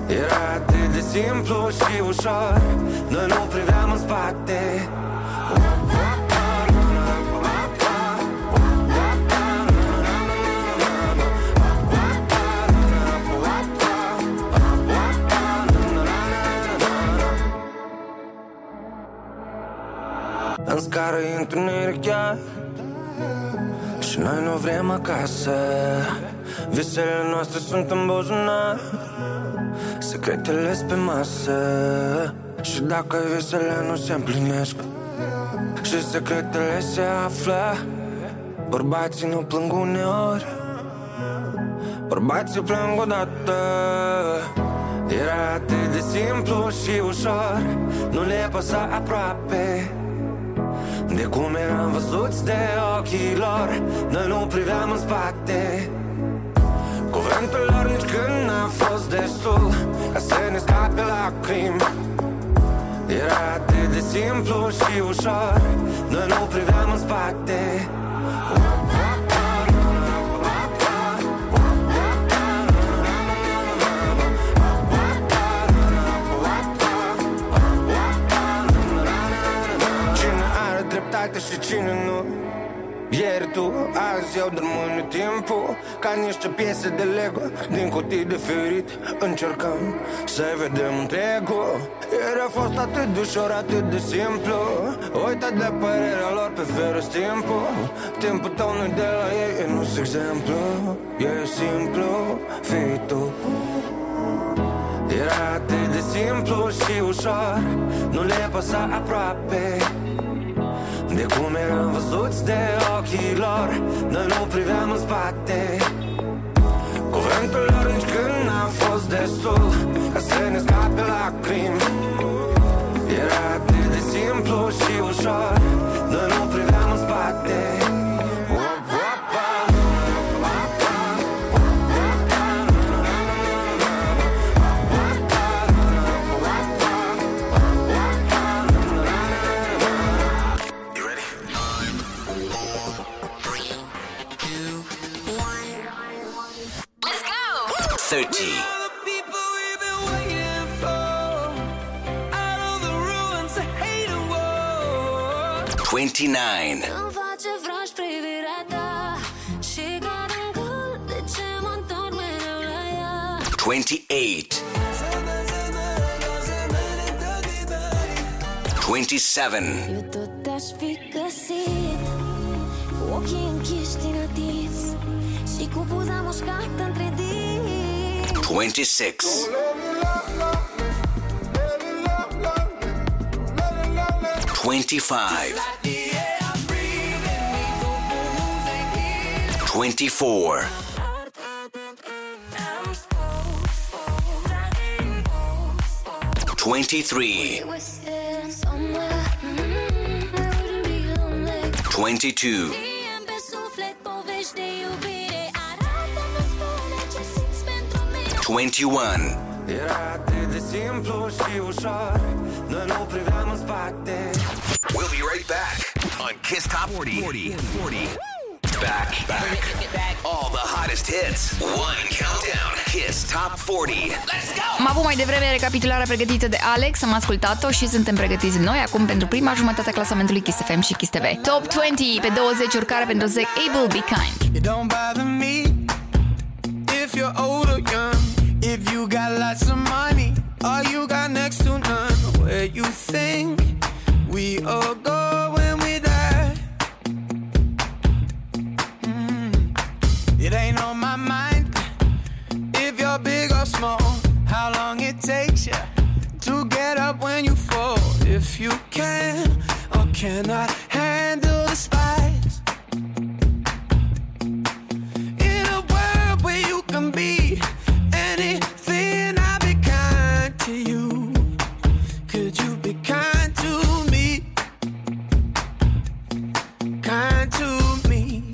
Era atât de simplu și ușor, noi nu priveam în spate. În scară e întuneric chiar, și noi nu vrem acasă. Visele noastre sunt în buzunar, secretele sunt pe masă. Și dacă visele nu se împlinesc și secretele se află, bărbații nu plâng uneori, bărbații plâng odată. Era atât de simplu și ușor, nu le păsa aproape de cum eram văzuți de ochii lor. Noi nu priveam în spate, cuvântul lor nici când n-a fost destul ca să ne scape lacrimi. Era atât de simplu și ușor, noi nu priveam în spate. Și cine nu? Ieri tu, azi eu, dar mâine timpul ca niște piese de Lego din cutii de ferit, încercăm să-i vedem întregul. Ieri a fost atât de ușor, atât de simplu, uita de părerea lor pe ferus timpul. Timpul tău nu de la ei, e nu-s exemplu, e simplu, fii tu. Era atât de simplu și ușor, nu le păsa aproape de cum eram văzuți de ochii lor. Noi nu priveam în spate, cuvântul lor nici când n-a fost destul ca să ne scape lacrimi. Era atât de simplu și ușor, noi nu priveam în spate. thirty. twenty-nine. Îmi face vraș privirea ta și doar în gând de ce mă întorc mereu la ea. twenty-eight. twenty-seven. Eu tot te-aș fi găsit cu ochii închiși din atins și cu buza mușcată între din. twenty-six. twenty-five. twenty-four. twenty-three. twenty-two. twenty-one. We'll be right back on Kiss Top forty. Back, back. All the hottest hits. One countdown. Kiss Top forty. Let's go! Am avut mai devreme recapitularea pregătită de Alex, am ascultat-o și suntem pregătiți noi acum pentru prima jumătate a clasamentului Kiss F M și Kiss T V. Top douăzeci, pe douăzeci urcare pentru Zece Able Be Kind. You don't bother me if you're old or young. If you how small, how long it takes you to get up when you fall. If you can or cannot handle the spice. In a world where you can be anything, I'll be kind to you. Could you be kind to me? Kind to me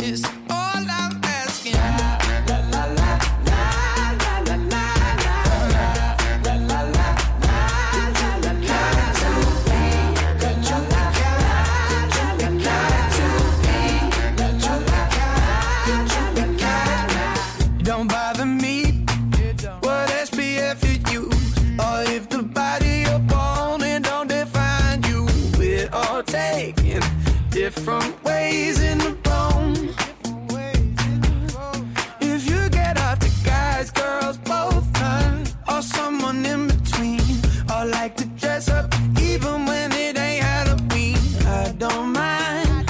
is all I'm asking. Different ways in the room. If you get off the guys, girls, both none, or someone in between, or like to dress up even when it ain't Halloween. I don't mind.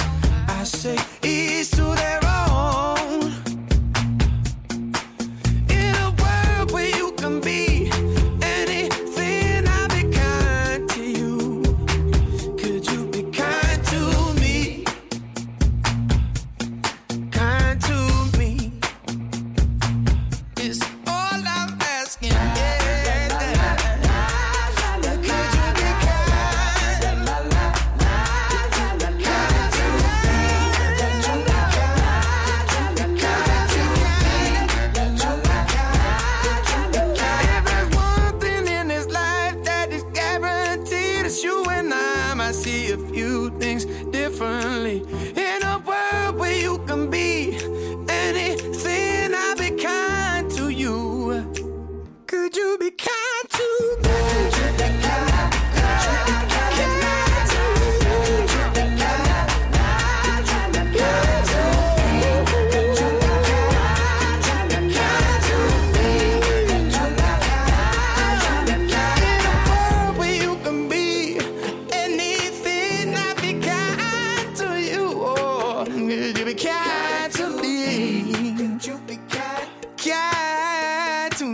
I say each to their own. In a world where you can be anything, I'll be kind to you. Could you be kind to? Oh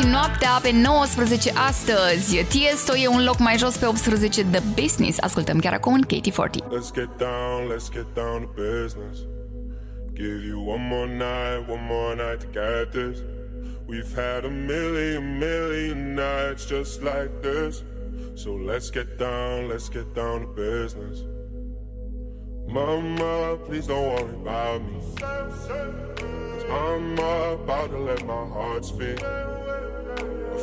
și noaptea pe nouăsprezece astăzi. Tiesto e un loc mai jos pe optsprezece, The Business. Ascultăm chiar acum un K T patruzeci. Let's get down, let's get down to business. Give you one more night, one more night to get this. We've had a million, million nights just like this. So let's get down, let's get down to business. Mama, please don't worry about me, 'cause I'm about to let my heart speak. My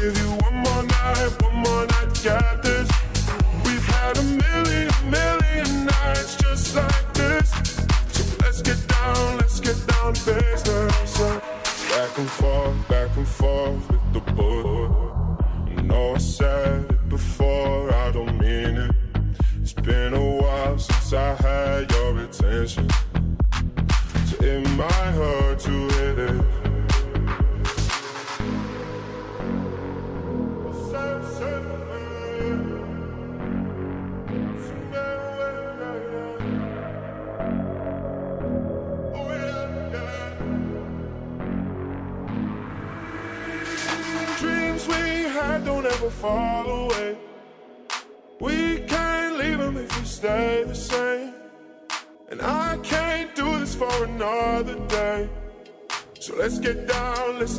Give you one more night, one more night to get this. We've had a million, million nights just like this. So let's get down, let's get down to business. Back and forth, back and forth with the book. I know I said it before, I don't mean it. It's been a while since I had your attention, so it might hurt to hit it. Dreams we had don't ever fall away. We can't leave them if we stay the same. And I can't do this for another day. So let's get down, let's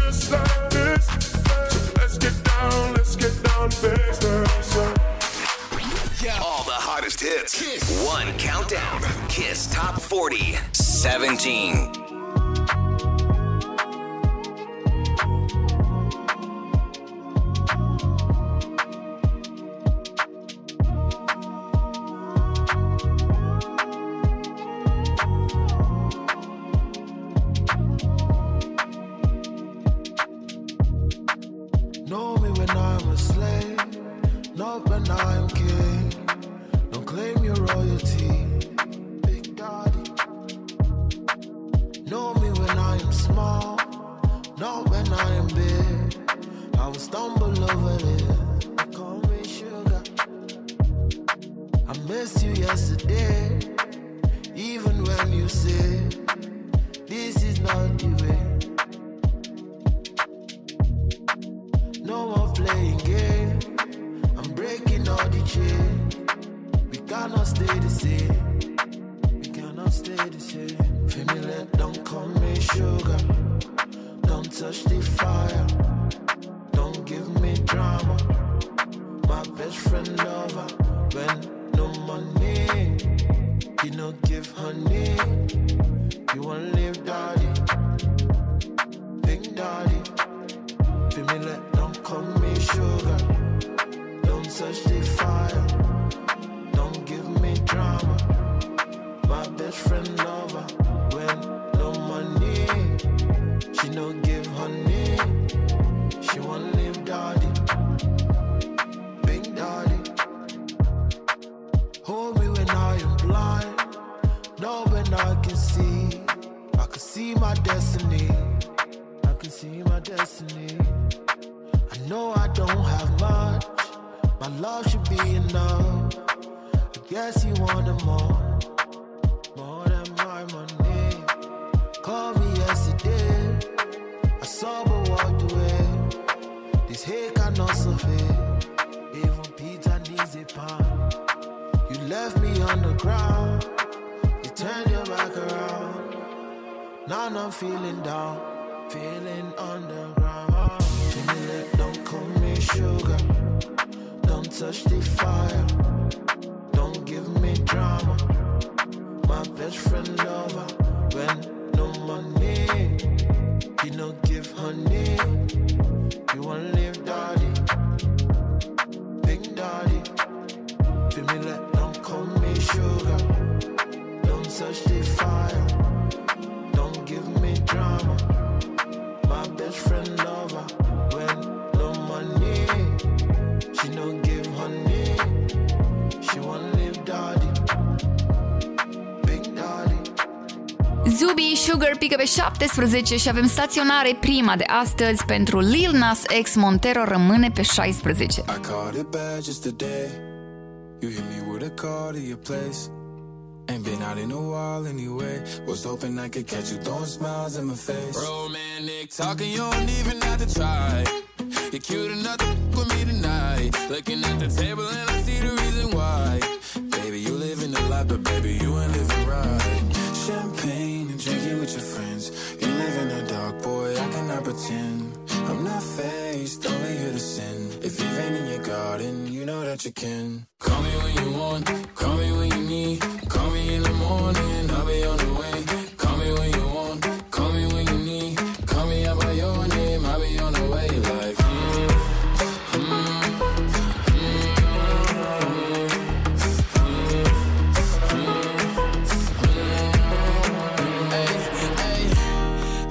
just like this. So let's get down, let's get down to business. All the hottest hits. Kiss. One countdown. Kiss Top forty, seventeen. touch the fire. Don't give me drama. My best friend lover. When no money, he no give honey. You wanna live daddy, big daddy. Feel me like don't call me sugar. Don't touch the fire. Don't give me drama. My best friend lover. When no money, she no give honey. She wanna live daddy, big daddy. Zubi Sugar pică pe șaptesprezece și avem staționare prima de astăzi pentru Lil Nas ex. Montero rămâne pe șaisprezece. I caught it bad just today. You hit me with a call to your place. Ain't been out in a while anyway. Was hoping I could catch you throwing smiles in my face. Romantic talking, you don't even have to try. You're cute enough to f*** with me tonight. Looking at the table and I see the reason why. Baby, you living a lot, but baby, you ain't living right. Champagne and drinking with your friends. You live in the dark, boy, I cannot pretend. I'm not faced, only here to sin. If you've been in your garden, you know that you can. Call me when you want, call me when you need. Call me in the morning, I'll be on the way. Call me when you want, call me when you need. Call me out by your name, I'll be on the way. Like mm, mm, mm, mm, mm, mm. Hey, hey,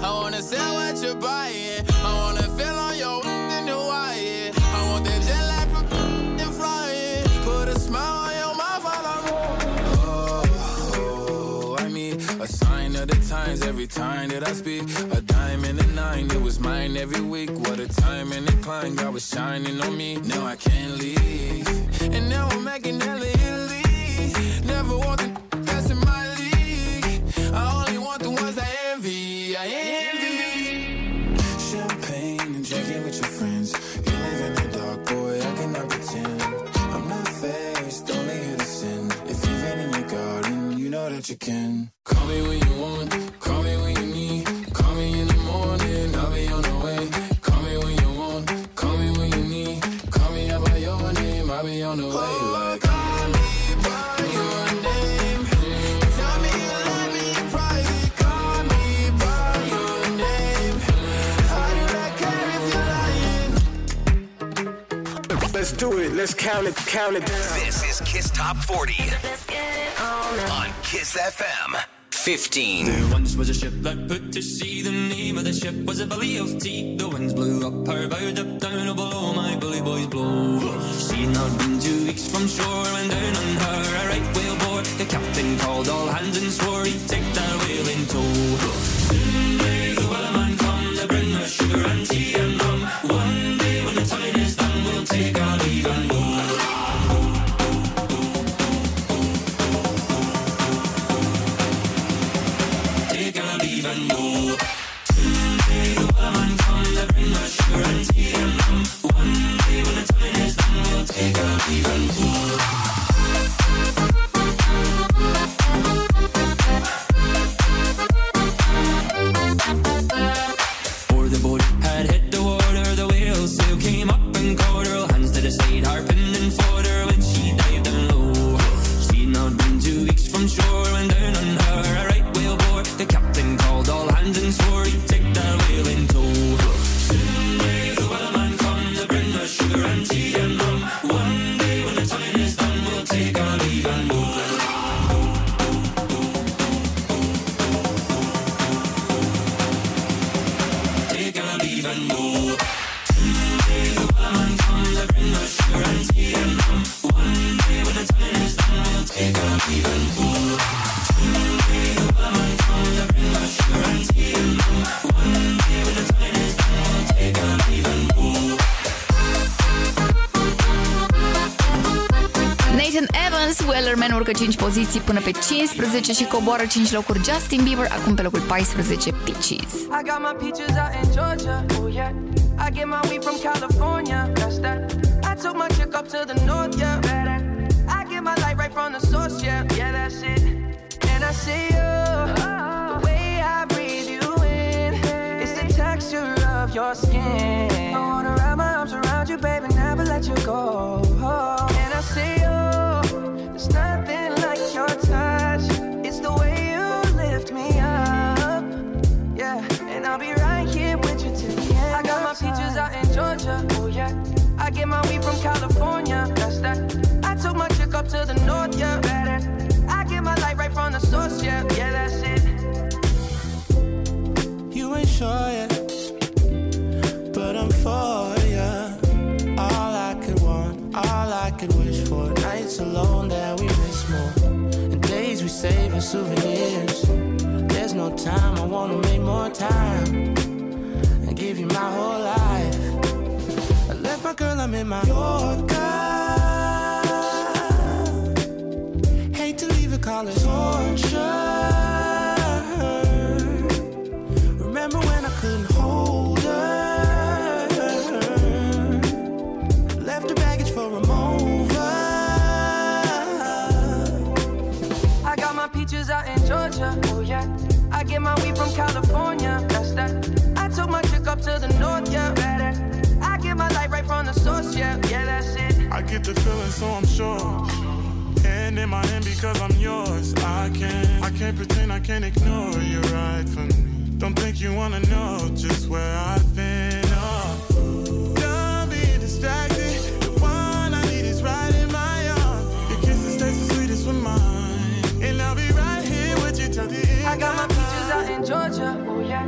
I wanna sell what you're buying. I wanna feel on your w- in the wire. I want that jet lag from f- and flying. Put a smile on your mouth while I'm rolling. Oh, oh, I mean, a sign of the times every time that I speak. A dime and a nine, it was mine every week. What a time and a climb, God was shining on me. Now I can't leave. And now I'm making Minnelli Italy. Never want the f- that's in my league. I only want the ones I envy. I envy. That you can call me when you want, call me when you need, call me in the morning, I'll be on the way. Call me when you want, call me when you need, call me out by your name, I'll be on the way. Oh, like call me by your name, tell me you love me in private. Call me by your name, I do not care if you're lying. Let's do it, let's count it, count it down. This is Kiss Top forty. On Kiss F M fifteen. There once was a ship that put to sea. The name of the ship was a Belly of Tea. The winds blew up her bow, up down, oh blow, my bully boys blow. She had not been two weeks from shore when down on her a right whale bore. The captain called all hands and swore he'd take that whale in tow. Soon may the whaler man come to bring us sugar and tea and rum. One day when the time is done, we'll take our leave and go. Even more. Someday the woman comes to bring us sugar and tea and rum. One day when the time is done, we'll take her even more. Before the boat had hit the water, the whale sail came up and caught her. Hands to the side, harping and fought her when she dived down low. She'd not been two weeks from shore when down on her a right whale bore. The captain all hands and swore he'd take that whale in tow. Soon may the whaler man come to bring us sugar and tea and rum. One day when the time is done, we'll take our leave and go. Take our leave and go. Soon may the whaler man come to bring us sugar and tea and rum. One day when the time is done, we'll take our leave and go. Soon may the whaler man come to bring us sugar. Nathan Evans, Wellerman urcă cinci poziții până pe cincisprezece și coboară cinci locuri. Justin Bieber, acum pe locul paisprezece, Peaches. I got my peaches out in Georgia, oh yeah. I get my weed from California, that's that. I took my chick up to the north, yeah. I get my light right from the source, yeah. Yeah, that's it. And I see you, the way I breathe you in. It's the texture of your skin. I wanna wrap my arms around you, baby, never let you go. Oh. Georgia. Oh yeah. I get my weed from California. That's that. I took my chick up to the north, yeah. Better. I get my light right from the source, yeah. Yeah, that's it. You ain't sure yet, but I'm for ya. All I could want, all I could wish for. Nights alone that we miss more, and days we save as souvenirs. There's no time, I wanna make more time and give you my whole life. I left my girl, I'm in my Yorker. Hate to leave it, call it torture. Remember when I couldn't hold her? Left her baggage for a mover. I got my peaches out in Georgia. Oh yeah. I get my weed from California. That's that. I took my chick up to the north, yeah. Better. I get my light right from the source, yeah. Yeah, that's it. I get the feeling, so I'm sure. And in my hand because I'm yours. I can't, I can't pretend, I can't ignore you right from me. Don't think you wanna know just where I've been. Oh. Don't be distracted. The one I need is right in my arms. Your kisses taste the sweetest with mine, and I'll be right here with you till the end. I got my out in Georgia, oh yeah.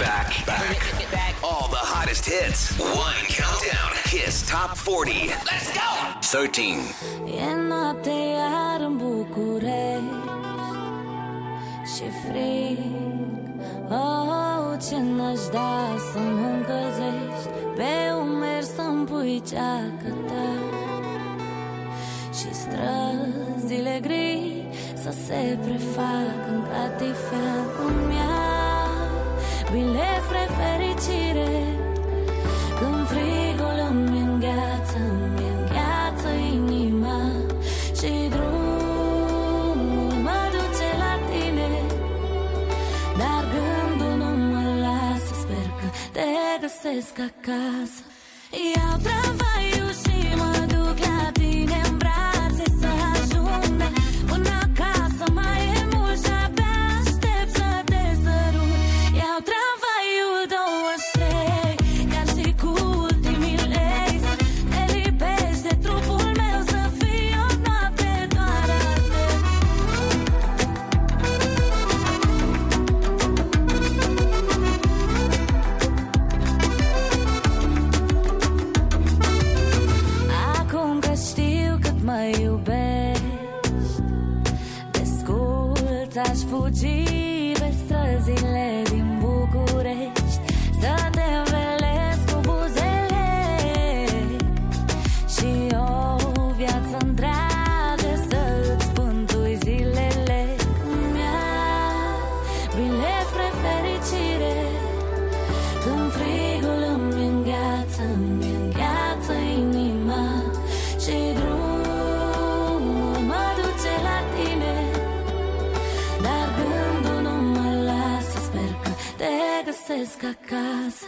Back, back. back. All the hottest hits. One countdown. Kiss Top forty. Let's go! thirteen. E noapte iar în București și frig. Oh, ce n-aș da să mă încălzești. Pe umeri să-mi pui ceacă ta. Și străzile gri să se prefac în catifea îmi ia bilet spre fericire. Când frigul îmi îngheață, îmi îngheață inima și drumul mă duce la tine. Dar gândul nu mă lasă, sper că te găsesc acasă. Ia tramvaiul și mă duc la tine în brațe să ajung până acasă. Aș fugi pe străzile din București, să te învelesc cu buzele și o viață întreagă să-ți spântui zilele. Îmi ia bilet spre fericire. Când frigul îmi îngheață, îmi îngheață inima și drumul mă duce la tine. Dar gândul nu mă lasă, sper că te găsesc acasă.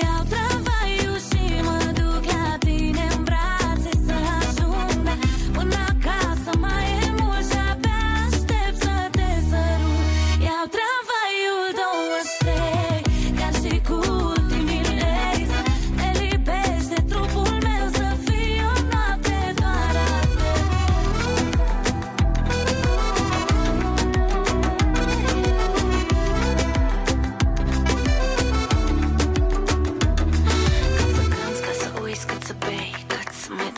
Iau tramvaiul și mă duc la tine în brațe să ajung până acasă, mai e mult și abia aștept să te sărut. Iau tramvaiul douăzeci și trei, ca și cu ultimile ei, să te lipești de trupul meu, să fii o noapte doar a te.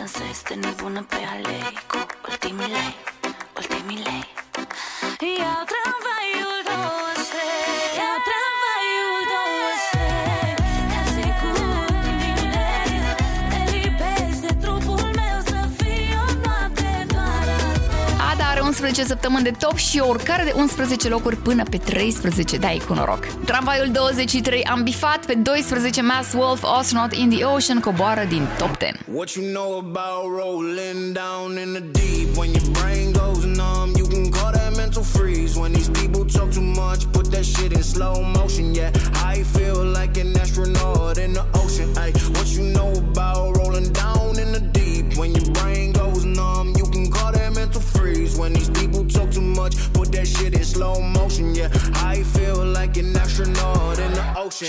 dansez de nebună pe alei cu ultimii lei, ultimii lei. Iau tramvaiul douăzeci, iau tramvaiul douăzeci, dansez cu ultimii lei. Eliberez de trupul meu să fie o noapte doar a ta. Ada are unsprezece săptămâni de top și o urcare de unsprezece locuri până pe treisprezece, da, e cu noroc. Tramvaiul douăzeci și trei am bifat, pe doisprezece Mass Wolf, Astronaut in the Ocean coboară din top zece. What you know about rolling down in the deep, when your brain goes numb, you can call that mental freeze, when these people talk too much, put that shit in slow motion, yeah, I feel like an astronaut in the ocean, ay, what you know about rolling down in the deep, when your brain goes numb, you can call that mental freeze, when these people talk too much, put that shit in slow motion, yeah, I feel like an astronaut in the ocean.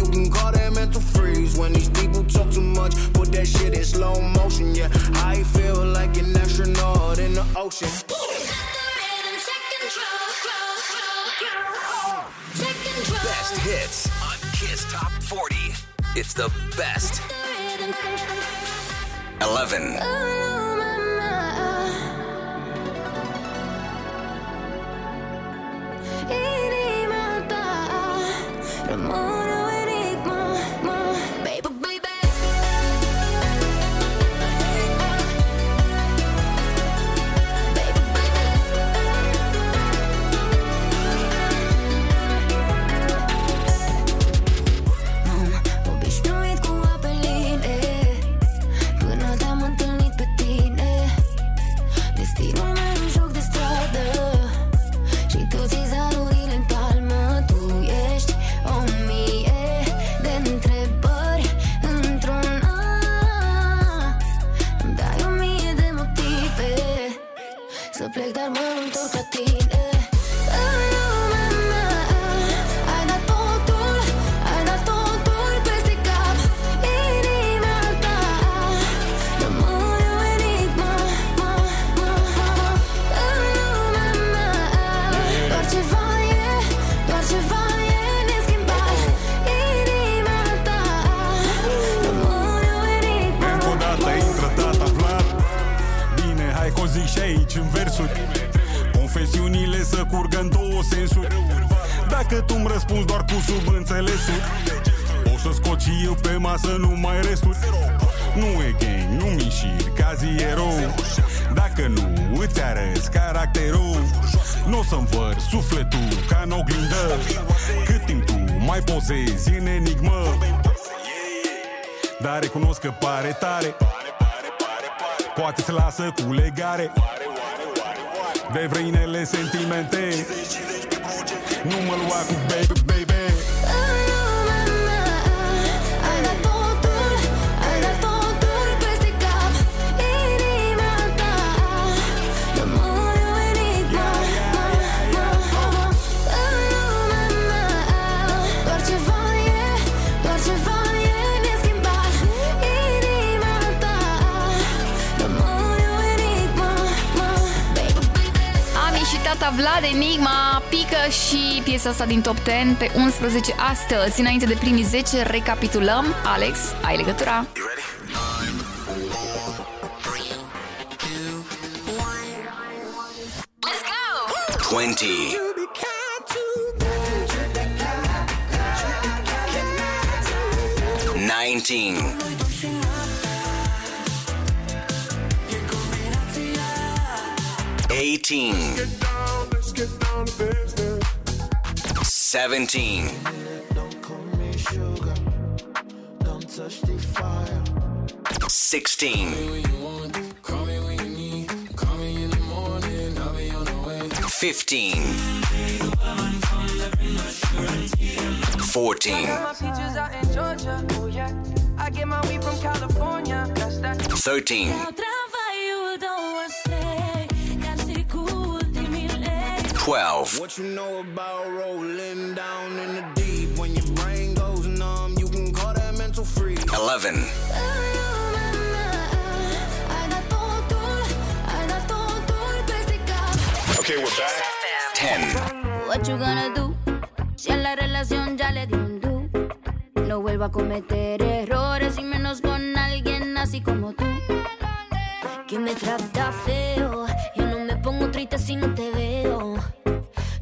you can call that mental freeze. When these people talk too much, put that shit in slow motion, yeah. I feel like an astronaut in the ocean. Best hits on Kiss Top forty. It's the best. eleven. Mm-hmm. Poate se lasă cu legare de vrăinele sentimente. Nu mă lua cu baby, baby. Ai dat totul, ai dat totul peste cap. Inima ta nu mori o enigma. În lumea mea doar ceva e, doar ceva e neschimbat. Inima ta nu mori o enigma. Am ieșit tata Vlad Enigma pică și piesa asta din top zece pe unsprezece astăzi. Înainte de primii zece, recapitulăm. Alex, ai legătura? Let's go! douăzeci. nineteen. eighteen. seventeen. sixteen. fifteen. fourteen. I get my weed from California. That's that. Thirteen. Twelve. What you know about rolling down in the deep? When your brain goes numb, you can call that mental freeze. Eleven. Okay, we're back. Ten. What you gonna do? Si a la relación ya le di un do. No vuelvo a cometer errores y menos con alguien así como tú, que me trata feo. Yo no me pongo triste si no te veo.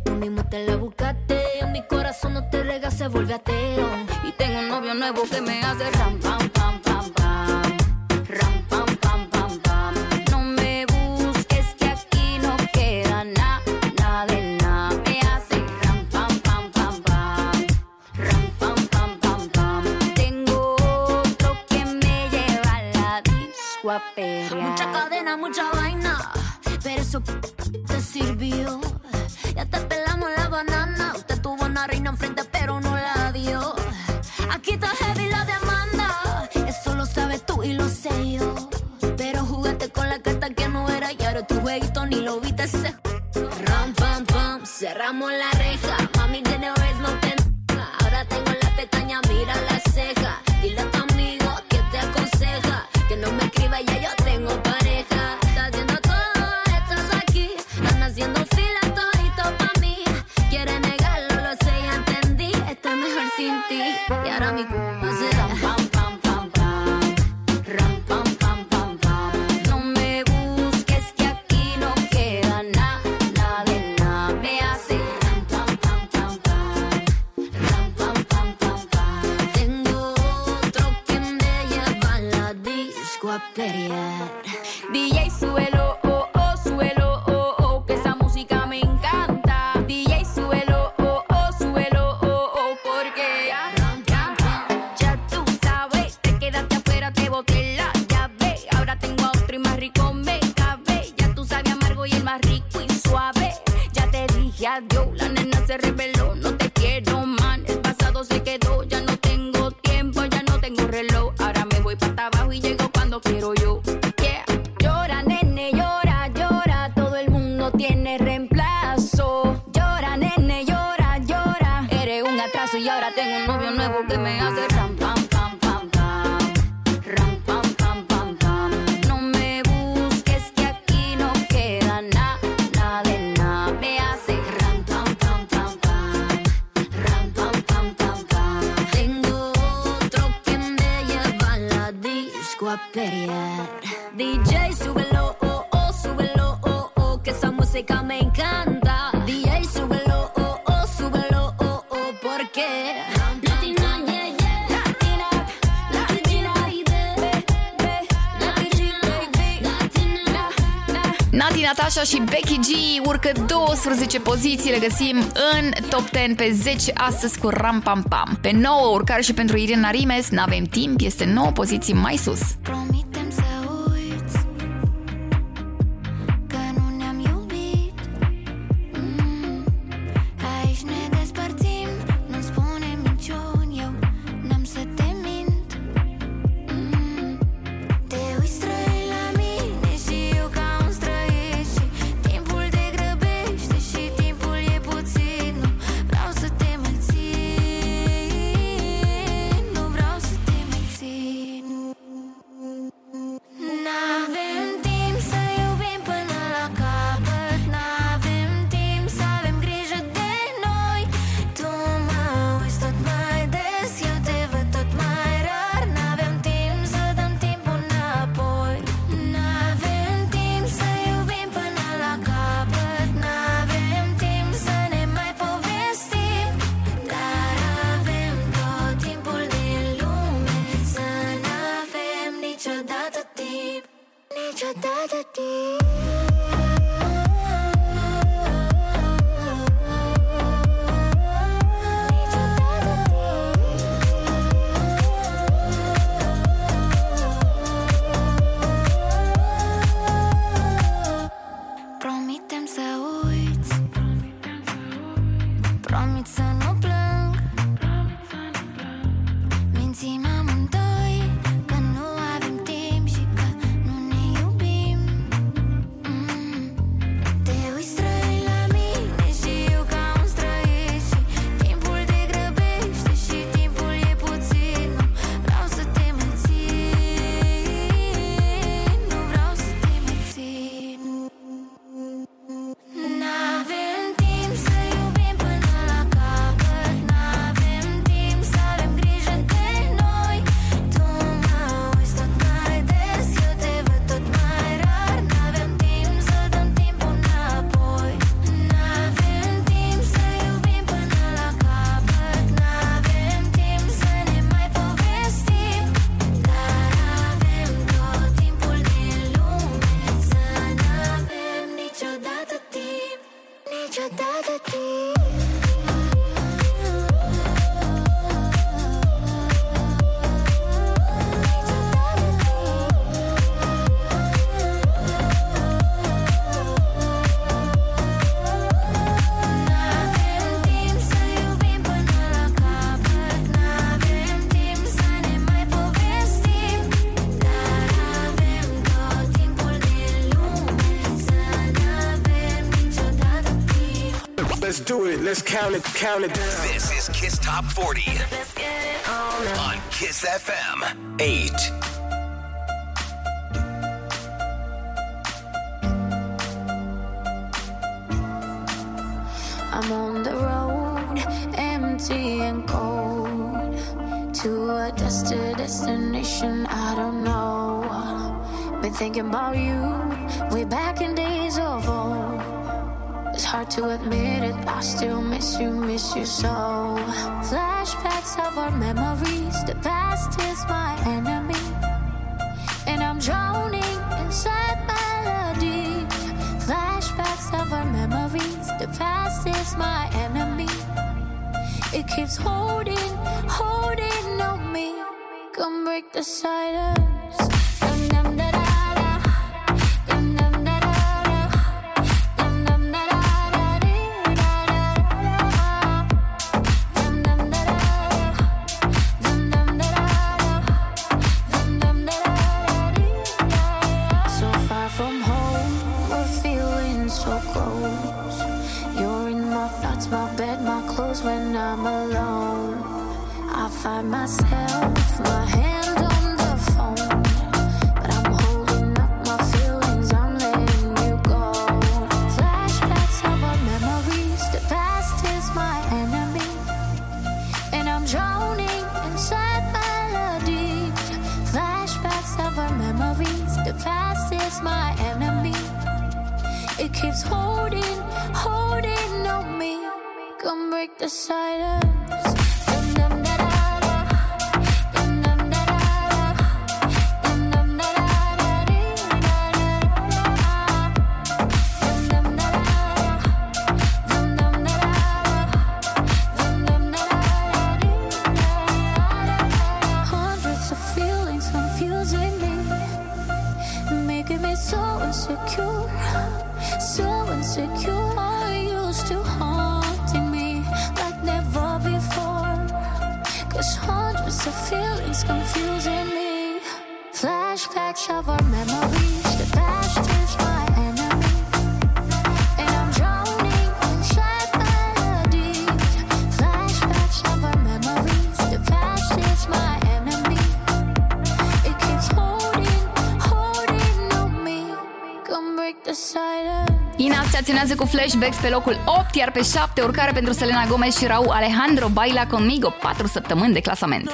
Tú mismo te la buscaste, mi corazón no te rega, se vuelve ateo. Y tengo un novio nuevo que me hace ram, pam, pam, pam, pam. Ram, pam, pam, pam, pam. No me busques que aquí no queda nada, nada de nada. Me hace ram, pam, pam, pam, pam. Ram, pam. Mucha cadena, mucha vaina, pero eso p- te sirvió. Ya te pelamos la banana. Usted tuvo una reina enfrente pero no la dio. Aquí está heavy la demanda. Eso lo sabes tú y lo sé yo. Pero jugaste con la carta que no era y ahora tu jueguito ni lo viste ese. Ram, pam, pam, cerramos la reja. Mami, de never no te n- Ahora tengo la pestaña, mira la ceja. Dile a tu amigo que te aconseja que no me escriba, ya yo tengo pareja. Está haciendo todo, estás aquí. Están haciendo fila todito pa' mí. Quiere negarlo, lo sé, ya entendí. Está mejor sin ti. Y ahora mi culpa será pam, pam, pam, pam. Ram, pam, pam, pam, pam. No me busques que aquí no queda nada, nada de nada. Me hace ram, pam, pam, pam, pam. Ram, pam, pam, pam, pam. Tengo otro que me lleva la di. D J súbelo, oh, oh, súbelo, oh, oh, que esa música me encanta. D J súbelo, oh, oh, súbelo, oh, oh, porque ya, ya tú sabes, te quedaste afuera, te boté la llave. Ahora tengo a otro y más rico me cabe. Ya tú sabes amargo y el más rico y suave. Ya te dije adiós, la nena se rebeló. No te quiero, man, el pasado se quedó. Ya no tengo tiempo, ya no tengo reloj. Ahora me voy para abajo y llego cuando quiero yo. Yeah. Llora, nene, llora, llora. Todo el mundo tiene reemplazo. Llora, nene, llora, llora. Eres un atraso y ahora tengo un novio nuevo que me hace ram, pam, pam, pam, pam. Ram, pam, pam, pam, pam. No me busques que aquí no queda nada, nada de nada. Me hace ram, pam, pam, pam, pam. Ram, pam, pam, pam, pam. Tengo otro que me lleva la disco a pelear. D J, súbelo, oh, oh, súbelo, oh, oh, que esa música me encanta. D J, súbelo, oh, oh, súbelo, oh, oh, porque Latina, yeah, yeah, Latina, Latina, baby, baby, Latina, Latina. Nati Natasha și Becky G urcă douăsprezece poziții, le găsim în top zece pe zece astăzi cu Ram Pam Pam. Pe nouă urcare și pentru Irina Rimes, n-avem timp, este nouă poziții mai sus. Let's count it, count it down. This is Kiss Top forty on Kiss F M eight. I'm on the road, empty and cold, to a dusty destination I don't know. Been thinking about you, way back in days of old. It's hard to admit it, I still miss you, miss you so. Flashbacks of our memories, the past is my enemy, and I'm drowning in sad melodies. Flashbacks of our memories, the past is my enemy. It keeps holding, holding on me. Come break the silence. When I'm alone, I find myself, my hand on the phone, but I'm holding up my feelings, I'm letting you go. Flashbacks of our memories, the past is my enemy, and I'm drowning inside melodies. Flashbacks of our memories, the past is my enemy. It keeps holding, holding on me. Come break the silence. Hundreds of feelings confusing me, making me so insecure, so insecure. I used to haunt before, cause hundreds of feelings confusing me. Flashbacks of our memories, the past is my enemy, and I'm drowning inside melodies. Flashbacks of our memories, the past is my enemy. It keeps holding, holding on me. Come break the silence. Ina staționează cu flashbacks pe locul opt, iar pe șapte urcare pentru Selena Gomez și Rau Alejandro, Baila Conmigo, patru săptămâni de clasament. No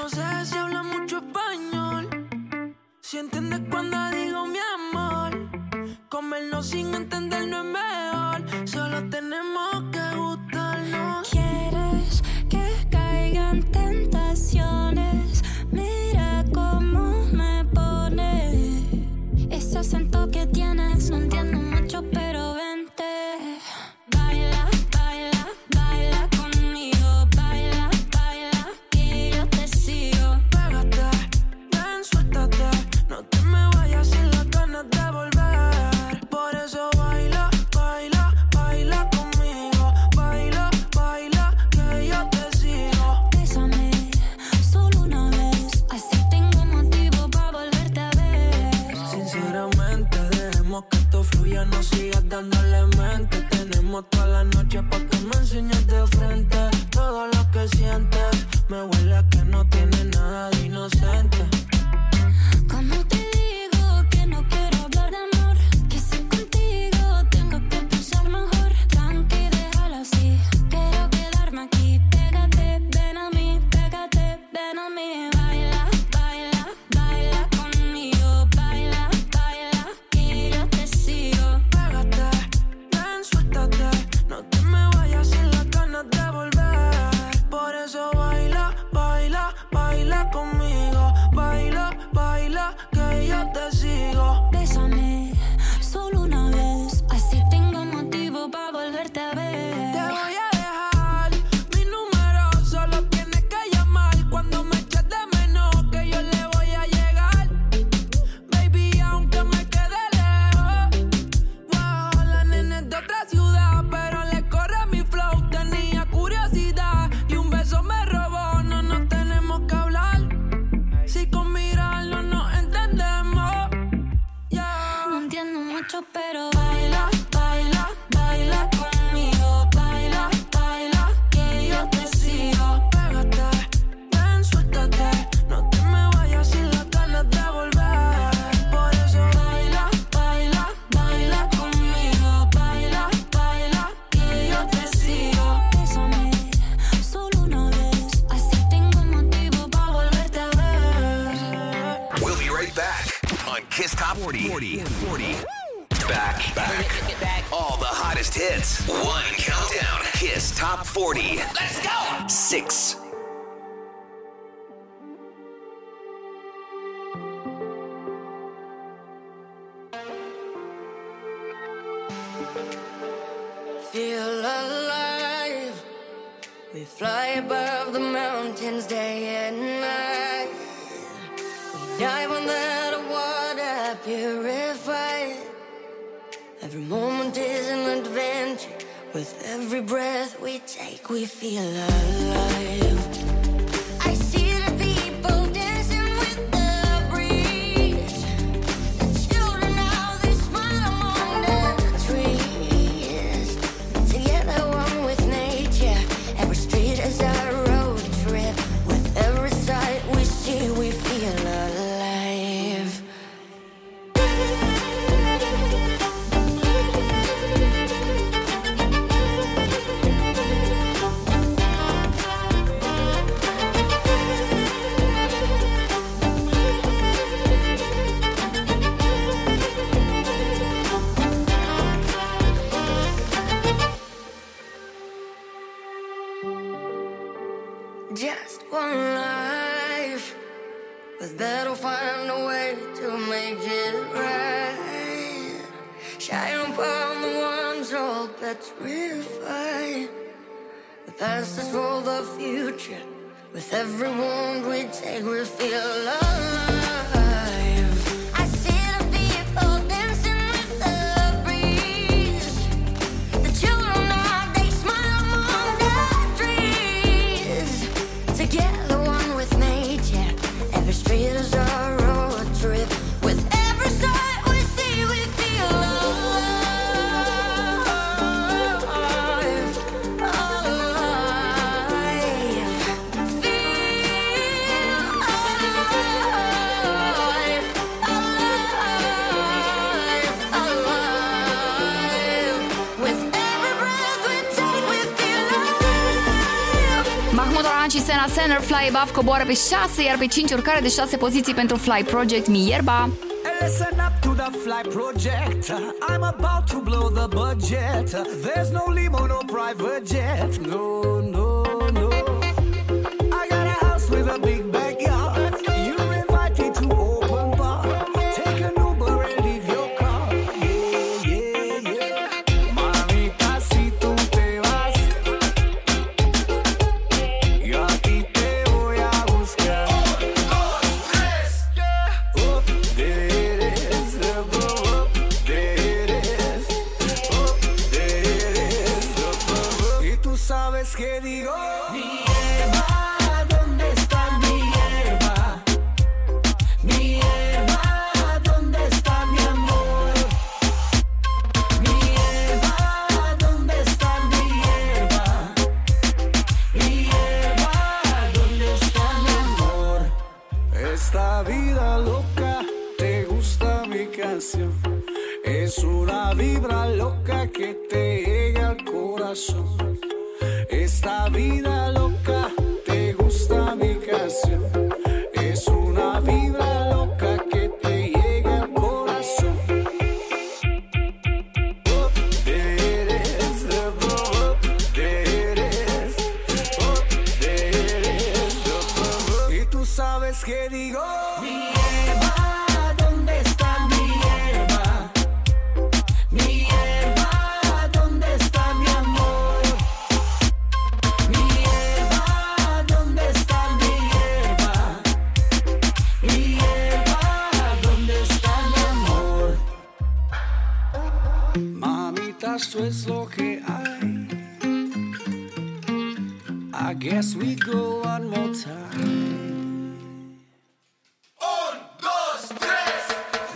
la que no tiene nada de inocente. ¿Cómo te digo que no quiero hablar de amor? Que si contigo tengo que pensar mejor. Tranqui, déjalo así, quiero quedarme aquí. Pégate, ven a mí, pégate, ven a mí. Baila, baila, baila conmigo. Baila, baila, y yo te sigo. Pégate, ven, suéltate. No te me vayas sin las ganas de volver. Por eso baila, baila, baila conmigo. Baila, baila, que yo te sigo. Bésame, solo una vez, así tengo motivo para volverte a ver. Te voy a dejar mi número, solo tienes que llamar. Cuando me eches de menos, que yo le voy a llegar. Baby, aunque me quede lejos, wow, la nena es de otra ciudad, pero le corre mi flow. Tenía curiosidad y un beso me robó. No nos tenemos que hablar, si con mirarlo nos entendemos, yeah. No entiendo mucho, pero baila, baila, baila conmigo. Baila, baila, que yo te sigo. Pégate, ven, suéltate. No te me vayas sin las ganas de volver. Por eso baila, baila, baila conmigo. Baila, baila, que yo te sigo. Bésame, solo una vez, así tengo motivo para volverte a ver. We'll be right back on Kiss Top forty. forty. Back, back. All the hottest hits. One countdown. Kiss Top forty. Let's go. Six. Feel alive. We fly above the mountains day and night. We dive under the water, purified. Every moment is an adventure. With every breath we take, we feel alive. With every wound we take, we feel alive. Senor Fly Above coboară pe șase, iar pe cinci urcare de șase poziții pentru Fly Project, Mi Ierba. Listen up to the Fly Project. I'm about to blow the budget. There's no limo, no private jet. No, no, no. I got a house with a big backyard. You're invited to open bar. Take an Uber and leave your car. Yeah, yeah, yeah. Mamita, si tu te vas, yo la vida loca, te gusta mi canción. Es una vibra loca que te llega al corazón. Esta vida loca, te gusta mi canción. Es una vibra loca que te llega al corazón. Oh, there it is, the oh, there it is. Oh, there it is, the oh. Y tú sabes que digo mi Emma. Esto es lo que hay. I guess we go one more time. Un, dos, tres.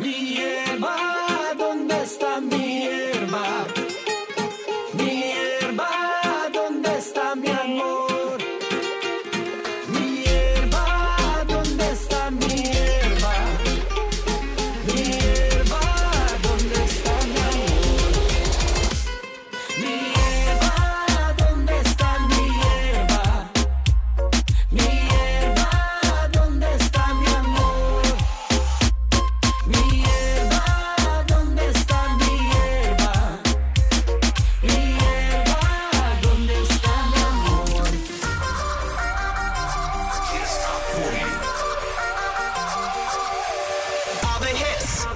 Mi hierba, ¿dónde está mi hierba? Mi hierba, ¿dónde está mi amor? Mi hierba, ¿dónde está mi hierba? Mi hierba, ¿dónde está mi amor? Mi hierba, ¿dónde está mi hierba? Mi hierba, ¿dónde está mi amor? Mi hierba, ¿dónde está mi hierba? Mi hierba, ¿dónde está mi amor? All the hits. All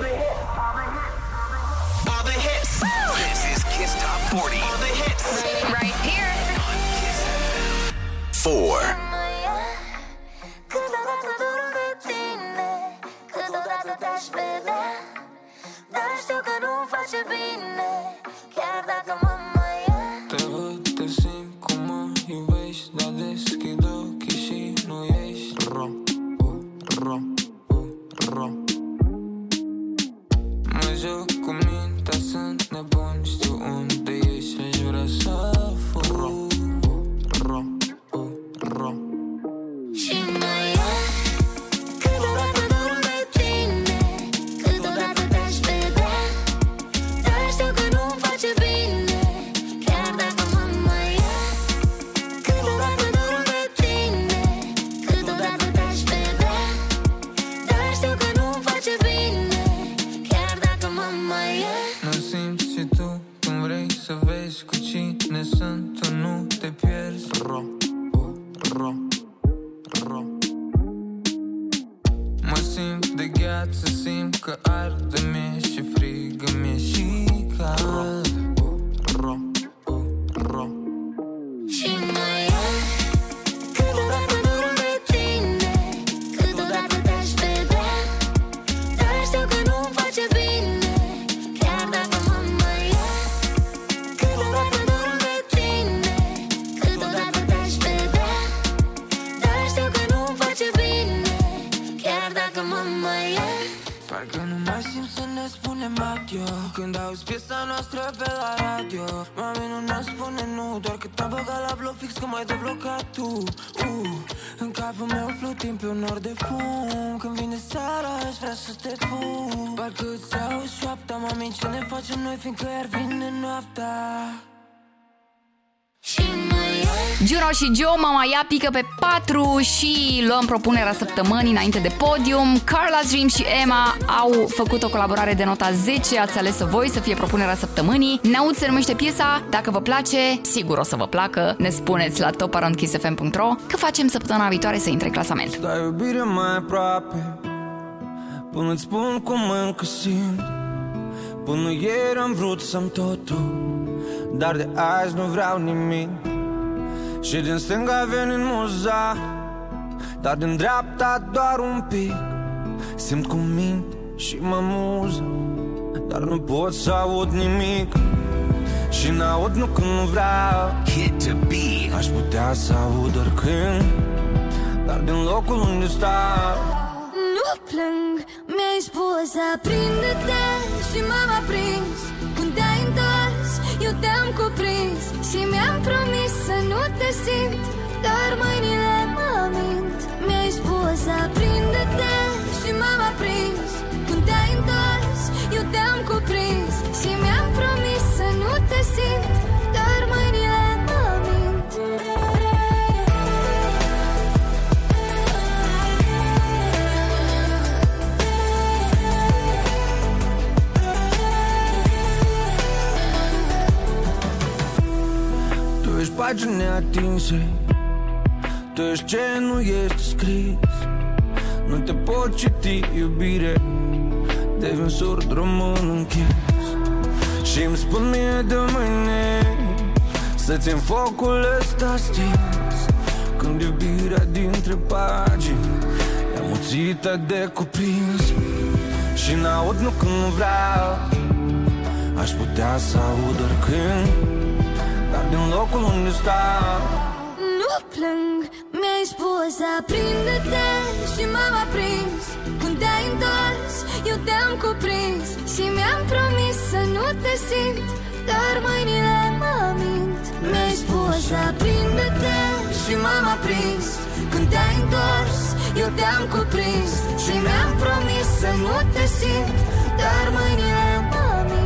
the hits. This is Kiss Top forty All the hits. Right here. On Kiss F M. Four. Te văd, te simt cum mă iubești, dar deschid ochii și nu ești. Rom, u, rom, u, rom. Mă joc cu mintea, sunt nebun, știu unde ești și aș vrea să fug. Rom, u, rom, u, rom. Și mai e câteodată dorm de tine, câteodată te-aș vedea, dar știu că nu-mi face bine, chiar dacă mă mai e. Câteodată dorm de tine, câteodată te-aș vedea, dar știu că nu-mi face bine, chiar dacă mă mai e. Nu simți și tu când vrei să vezi cu cine sunt, tu nu te pierzi. Rom, u, rom, rom. Mă simt de gheață, simt că arde mie și frigă mie și cald. U, rom, u, rom. Și mai e câteodată dorm de tine, câteodată te-aș vedea, dar știu că nu-mi face bine, chiar dacă mă mai e. Câteodată dorm de tine, câteodată te-aș vedea, dar știu că nu-mi face bine, chiar dacă mă mai e. Parcă nu mai simt să ne spunem adio când auzi piesa noastră pe la radio. Mami, nu ne spune nu, doar că te-am băgat la bloc fix că m-ai deblocat tu. uh. În capul meu flutim pe un nor de fum. Când vine seara aș vrea să te pun. Parcă îți auzi șoapta, mami, ce ne facem noi fiindcă iar vine noaptea. Juno și Joe, Mama Ia pică pe patru și luăm propunerea săptămânii înainte de podium. Carla's Dreams și Emma au făcut o colaborare de nota zece, ați ales-o voi să fie propunerea săptămânii. Neaud se numește piesa, dacă vă place, sigur o să vă placă, ne spuneți la top arond kiss f m punct ro că facem săptămâna viitoare să intre în clasament. Da, iubire mai aproape, până-ți spun cum încă simt, până ieri am vrut să-mi totul, dar de azi nu vreau nimic. Și din stânga veni în muza, dar din dreapta doar un pic. Simt cum mint și mă muză, dar nu pot să aud nimic. Și n-aud nu când nu vreau. Aș putea să aud oricând, dar din locul unde stau. Nu plâng, mi-ai spus aprinde-te și m-am aprins. Când te-ai întors, eu te-am cuprins și mi-am promis să nu te simt, dar mâinile mă mint. Mi-ai spus aprinde-te și pagini atinse, tu ești ce nu ești scris. Nu te pot citi, iubire, devin un surd român închis. Și-mi spun mie de mâine să țin focul ăsta stins, când iubirea dintre pagini e amuțită de cuprins. Și n-aud nu când nu vreau, aș putea să aud oricând, dar din locul unde stau nu plâng. Mi-ai spus aprinde-te și m-am aprins. Când te-ai întors, eu te-am cuprins și mi-am promis să nu te simt, dar mâinile mă mint. Mi-ai spus aprinde-te și m-am aprins. Când te-ai întors, eu te-am cuprins și mi-am promis să nu te simt, dar mâinile mă mint.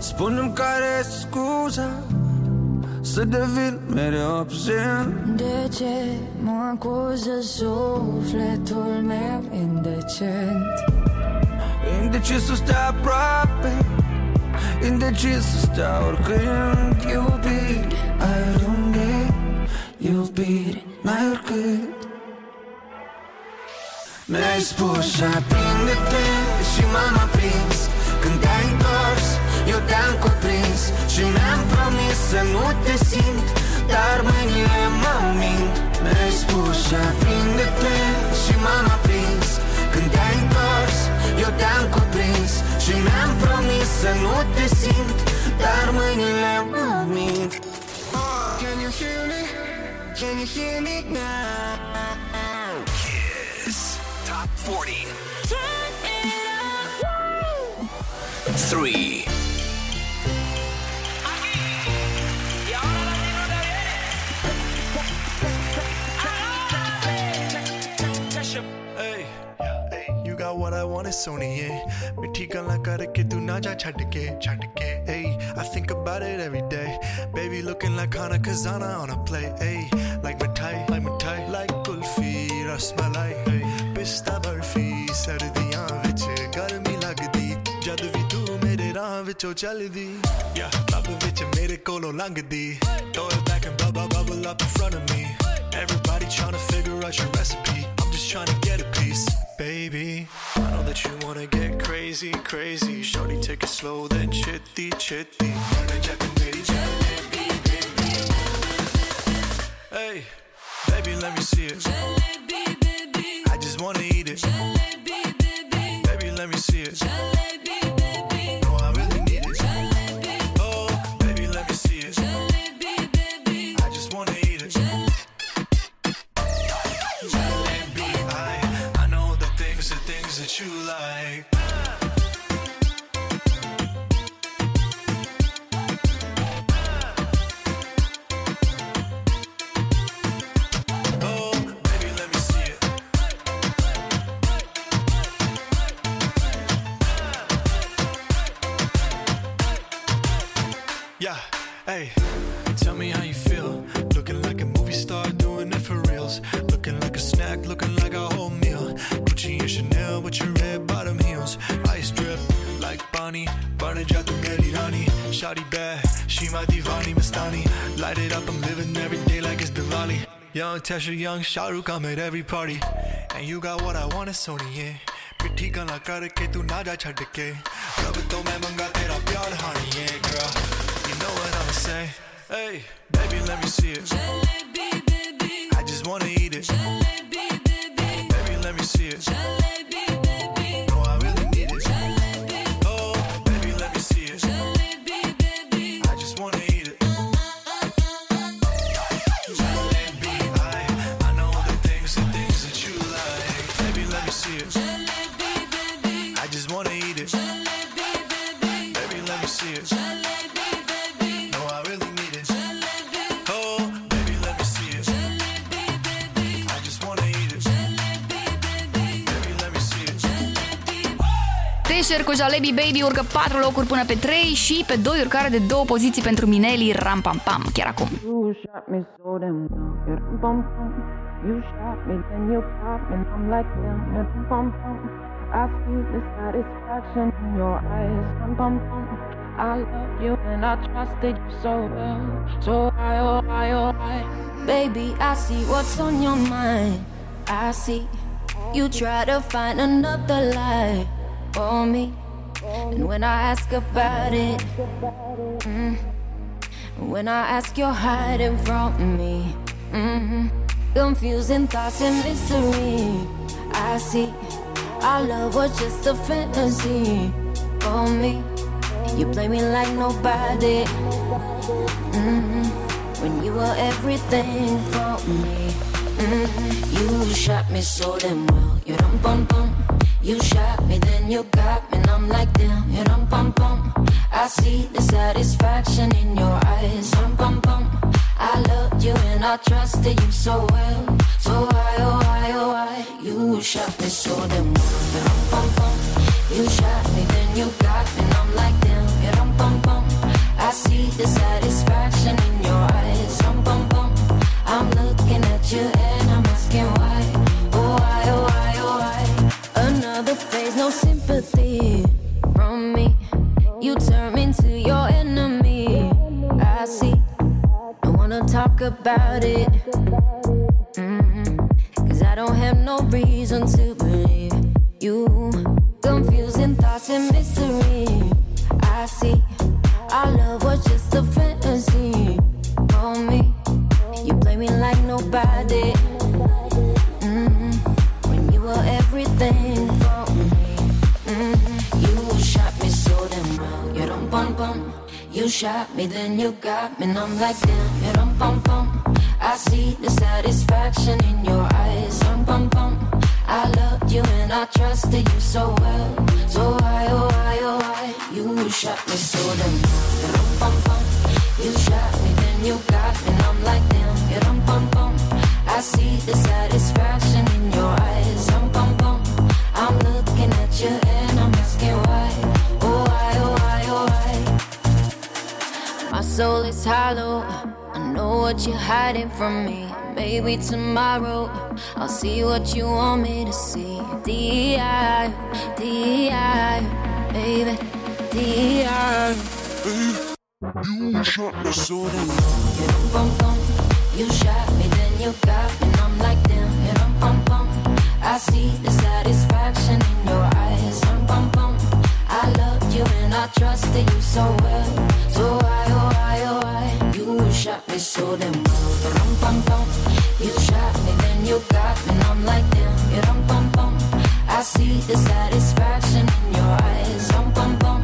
Spune-mi care-i scuza să devin mereu obțin. De ce mă acuză sufletul meu indecent? Indecis să stea aproape, indecis să stea oricând. Iubire, ai unde, iubire, n-ai oricând. Mi-ai spus și aprinde-te și m-am aprins. Când te-ai întors, eu te-am cuprins și mi-am promis să nu te simt, dar mâinile mă mint. Mi-ai spus și aprinde-te și m-am aprins. Când te-ai întors, eu te-am cuprins și mi-am promis să nu te simt, dar mâinile mă mint. Can you hear me? Can you hear me now? Kiss Top forty. Turn it up. Three. What I want is Sony, yeah. Mithi galan karke tu na ja chhad ke, chhad ke. Hey, I think about it every day. Baby looking like Hana Kazana on a play. Hey, like mithai, like mithai, like kulfi, rasmalai. Hey, pista barfi, sardiyan vich garmi lagdi. Jad vi tu mere raah vichon chaldi. Yeah, lab vich mere kolon langdi. Throw it back and bubble bubble up in front of me. Everybody tryna figure out your recipe. Trying to get a piece, baby. I know that you wanna get crazy, crazy. Shorty, take it slow, then chitty, chitty. Hey, baby, let me see it. I just wanna eat it. Baby, let me see it. No, I really need it. Oh, baby, let me see it. I just wanna eat it. You like oh baby let me see it. Yeah, hey, tell me how you feel. Looking like a movie star, doing it for reals. Looking like a snack, looking like a whole meal. Gucci and Chanel with your red bottom heels. Ice drip like Bonnie. Burn it, tu meri rani. Shawty bad, she my divani mastani. Light it up, I'm living every day like it's Diwali. Young Tesha, young Shah Rukh, I'm at every party. And you got what I want, it's Sony, yeah. Pithi gala karke tu na ja chhad ke. Rab to main manga tera pyar hani, yeah girl. You know what I'ma say. Hey, baby, let me see it. Jalebi, baby, I just wanna eat it. Jalebi, baby, baby, let me see it. Jalebi, baby, no, I really need it. Jalebi, oh, baby, let me see it. Jalebi, baby, I just wanna eat it. Jalebi, I, I know the things, the things that you like. Baby, let me see it. Jalebi, baby, I just wanna eat it. Jalebi, baby, baby, let me see it. Jalebi, baby, no, I really. Oh, baby, let me see it. Jalebi, baby, I just wanna eat it. Jalebi, baby, Usher cu Jalebi Baby urcă patru locuri până pe trei și pe doi urcare de două poziții pentru Minnelli, Ram Pam Pam, chiar acum. I see the satisfaction in your eyes. Bum, bum, bum. I love you and I trusted you so well. So I, oh, I, oh, I. Baby, I see what's on your mind. I see you try to find another lie for me. And when I ask about it, mm, when I ask, you're hiding from me. Mm-hmm. Confusing thoughts and mystery. I see. Our love was just a fantasy for me. You play me like nobody. Mm-hmm. When you were everything for me. Mm-hmm. You shot me so damn well. You dum bum bum. You shot me, then you got me, and I'm like damn. You dum bum bum. I see the satisfaction in your eyes. Dum bum bum. I loved you and I trusted you so well. So I, oh, I, oh, I. You shot me so damn well. You shot me, then you got me, and I'm like damn. I see the satisfaction in your eyes. I'm looking at you and I'm asking why. Oh, I, oh, I, oh, I. Another phase, no sympathy from me. You turn into your enemy. I see. Don't wanna talk about it. Mm-hmm. Cause I don't have no reason to believe you. Confusing thoughts and mystery. I see. Our love was just a fantasy for me. You play me like nobody. Mm-hmm. When you were everything for me. Mm-hmm. You shot me so damn well. You don't bum bum. You shot me, then you got me, and I'm like damn. You don't bum bum. I see the satisfaction in your eyes. Bum, bum, bum. I loved you and I trusted you so well. So I, oh, I, oh, I. You shot me so damn well. Bum, bum. You shot me, then you got me, and I'm like damn. Bum, bum, bum. I see the satisfaction in your eyes. Bum, bum, bum. I'm looking at you and I'm asking why. Oh, I, oh, I, oh, I. My soul is hollow. I know what you're hiding from me. Maybe tomorrow I'll see what you want me to see. D I, D I, baby, D I. You shot me so damn well. You dum bum bum. You shot me, then you got me, and I'm like damn. You dum bum bum. I see the satisfaction in your eyes. Dum bum bum. I loved you and I trusted you so well. So I, oh, I, oh, I. You shot me so damn well. Dum bum bum. You shot me, then you got me, and I'm like damn. You dum bum bum. I see the satisfaction in your eyes. Dum bum bum.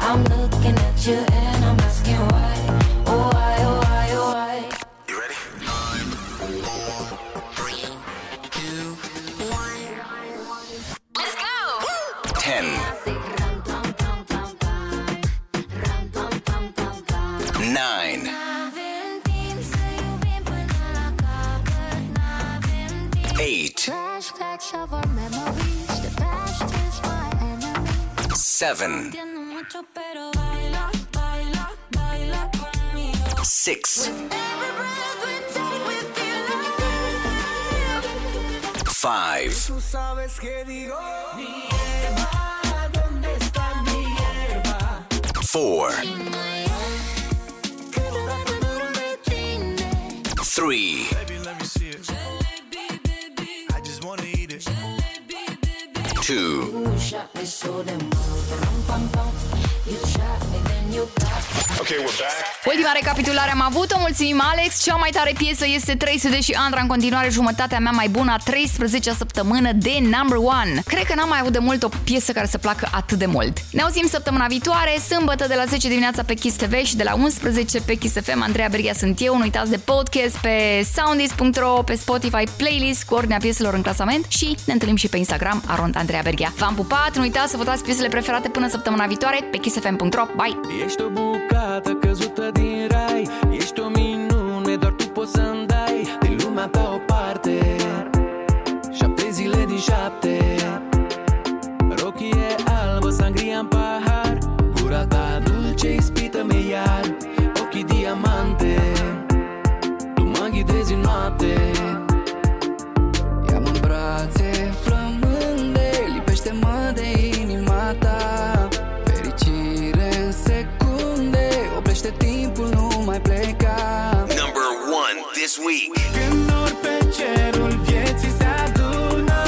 I'm looking at you and I'm asking why. Oh, I, oh, I, oh, I. You ready? Five, four, three, two, one. Let's go. Ten. Nine. Eight. Seven. Six. Five. Four. Three. Baby, let me see it. I just wanna eat it. Two. Okay, we're back. Ultima recapitulare am avut-o, mulțumim Alex. Cea mai tare piesă este trei sute și Andra în continuare, jumătatea mea mai bună, a treisprezecea săptămână de number one. Cred că n-am mai avut de mult o piesă care să placă atât de mult. Ne auzim săptămâna viitoare, sâmbătă de la zece dimineața pe Kiss T V și de la unsprezece pe Kiss F M. Andreea Berghea sunt eu, nu uitați de podcast pe soundis punct ro, pe Spotify, playlist cu ordinea pieselor în clasament și ne întâlnim și pe Instagram, arond Andreea Berghea. V-am pupat, nu uitați să votați piesele preferate până săptămâna viitoare pe kiss f m punct ro. Bye! Ești o bucată căzută din rai, ești o minune, doar tu poți să-mi dai din lumea ta o parte. Șapte zile din șapte, rochie albă, sangria. Uită-mi iar ochii diamante, tu mă ghidezi în noapte. Ia-mă în brațe, flămânde, lipește-mă de inima ta. Fericire, secunde, oprește timpul, nu mai pleca. Number one this week. Când nori pe cerul vieții se adună,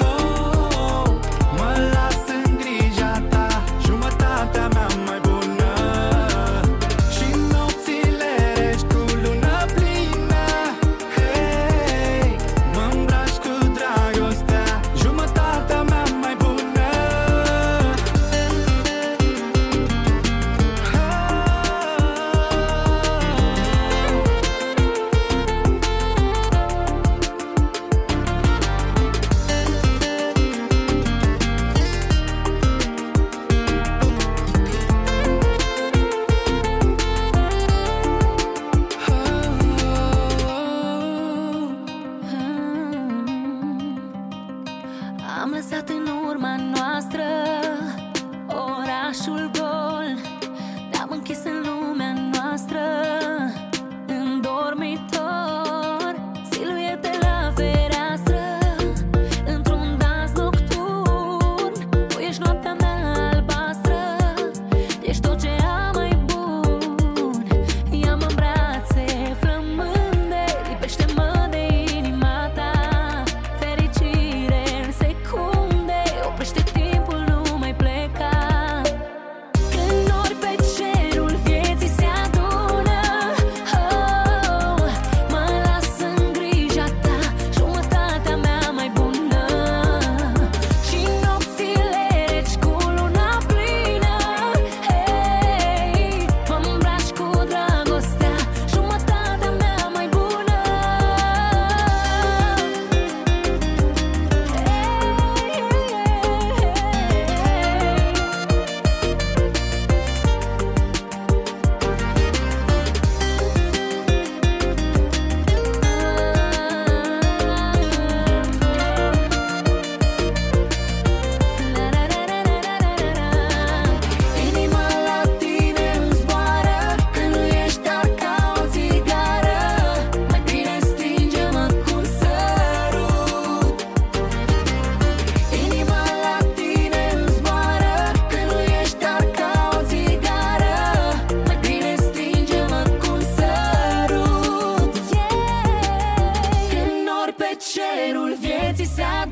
oh, oh, oh, mă las în grija ta, jumătatea mea mai bună. Și nopțile reci cu lună plină, hey, mă îmbraci cu dragostea, jumătatea mea mai bună. Am lăsat în urma noastră orașul gol, ne-am închis în lumea noastră, în dormitor. Siluete la fereastră, într-un dans nocturn. Tu ești noaptea mea albastră, ești tot ce am mai bun. Ia-mă în brațe, flămânde, lipește-mă de inima ta. Fericire în secunde, oprește timpul, nu mai pleca. Când nori pe cerul vieții se adună, oh, mă las în grija ta, jumătatea mea mai bună. Și nopțile reci cu luna plină, hey, mă îmbraci cu dragostea, jumătatea mea mai bună. Inima la tine îmi zboară, când nu ești doar ca o țigară. Mai bine stinge-mă cu un sărut. Inima la tine îmi zboară, când nu ești doar ca o țigară. Mai bine stinge-mă cu un sărut. Yeah. Când nori pe cerul vieții se adună,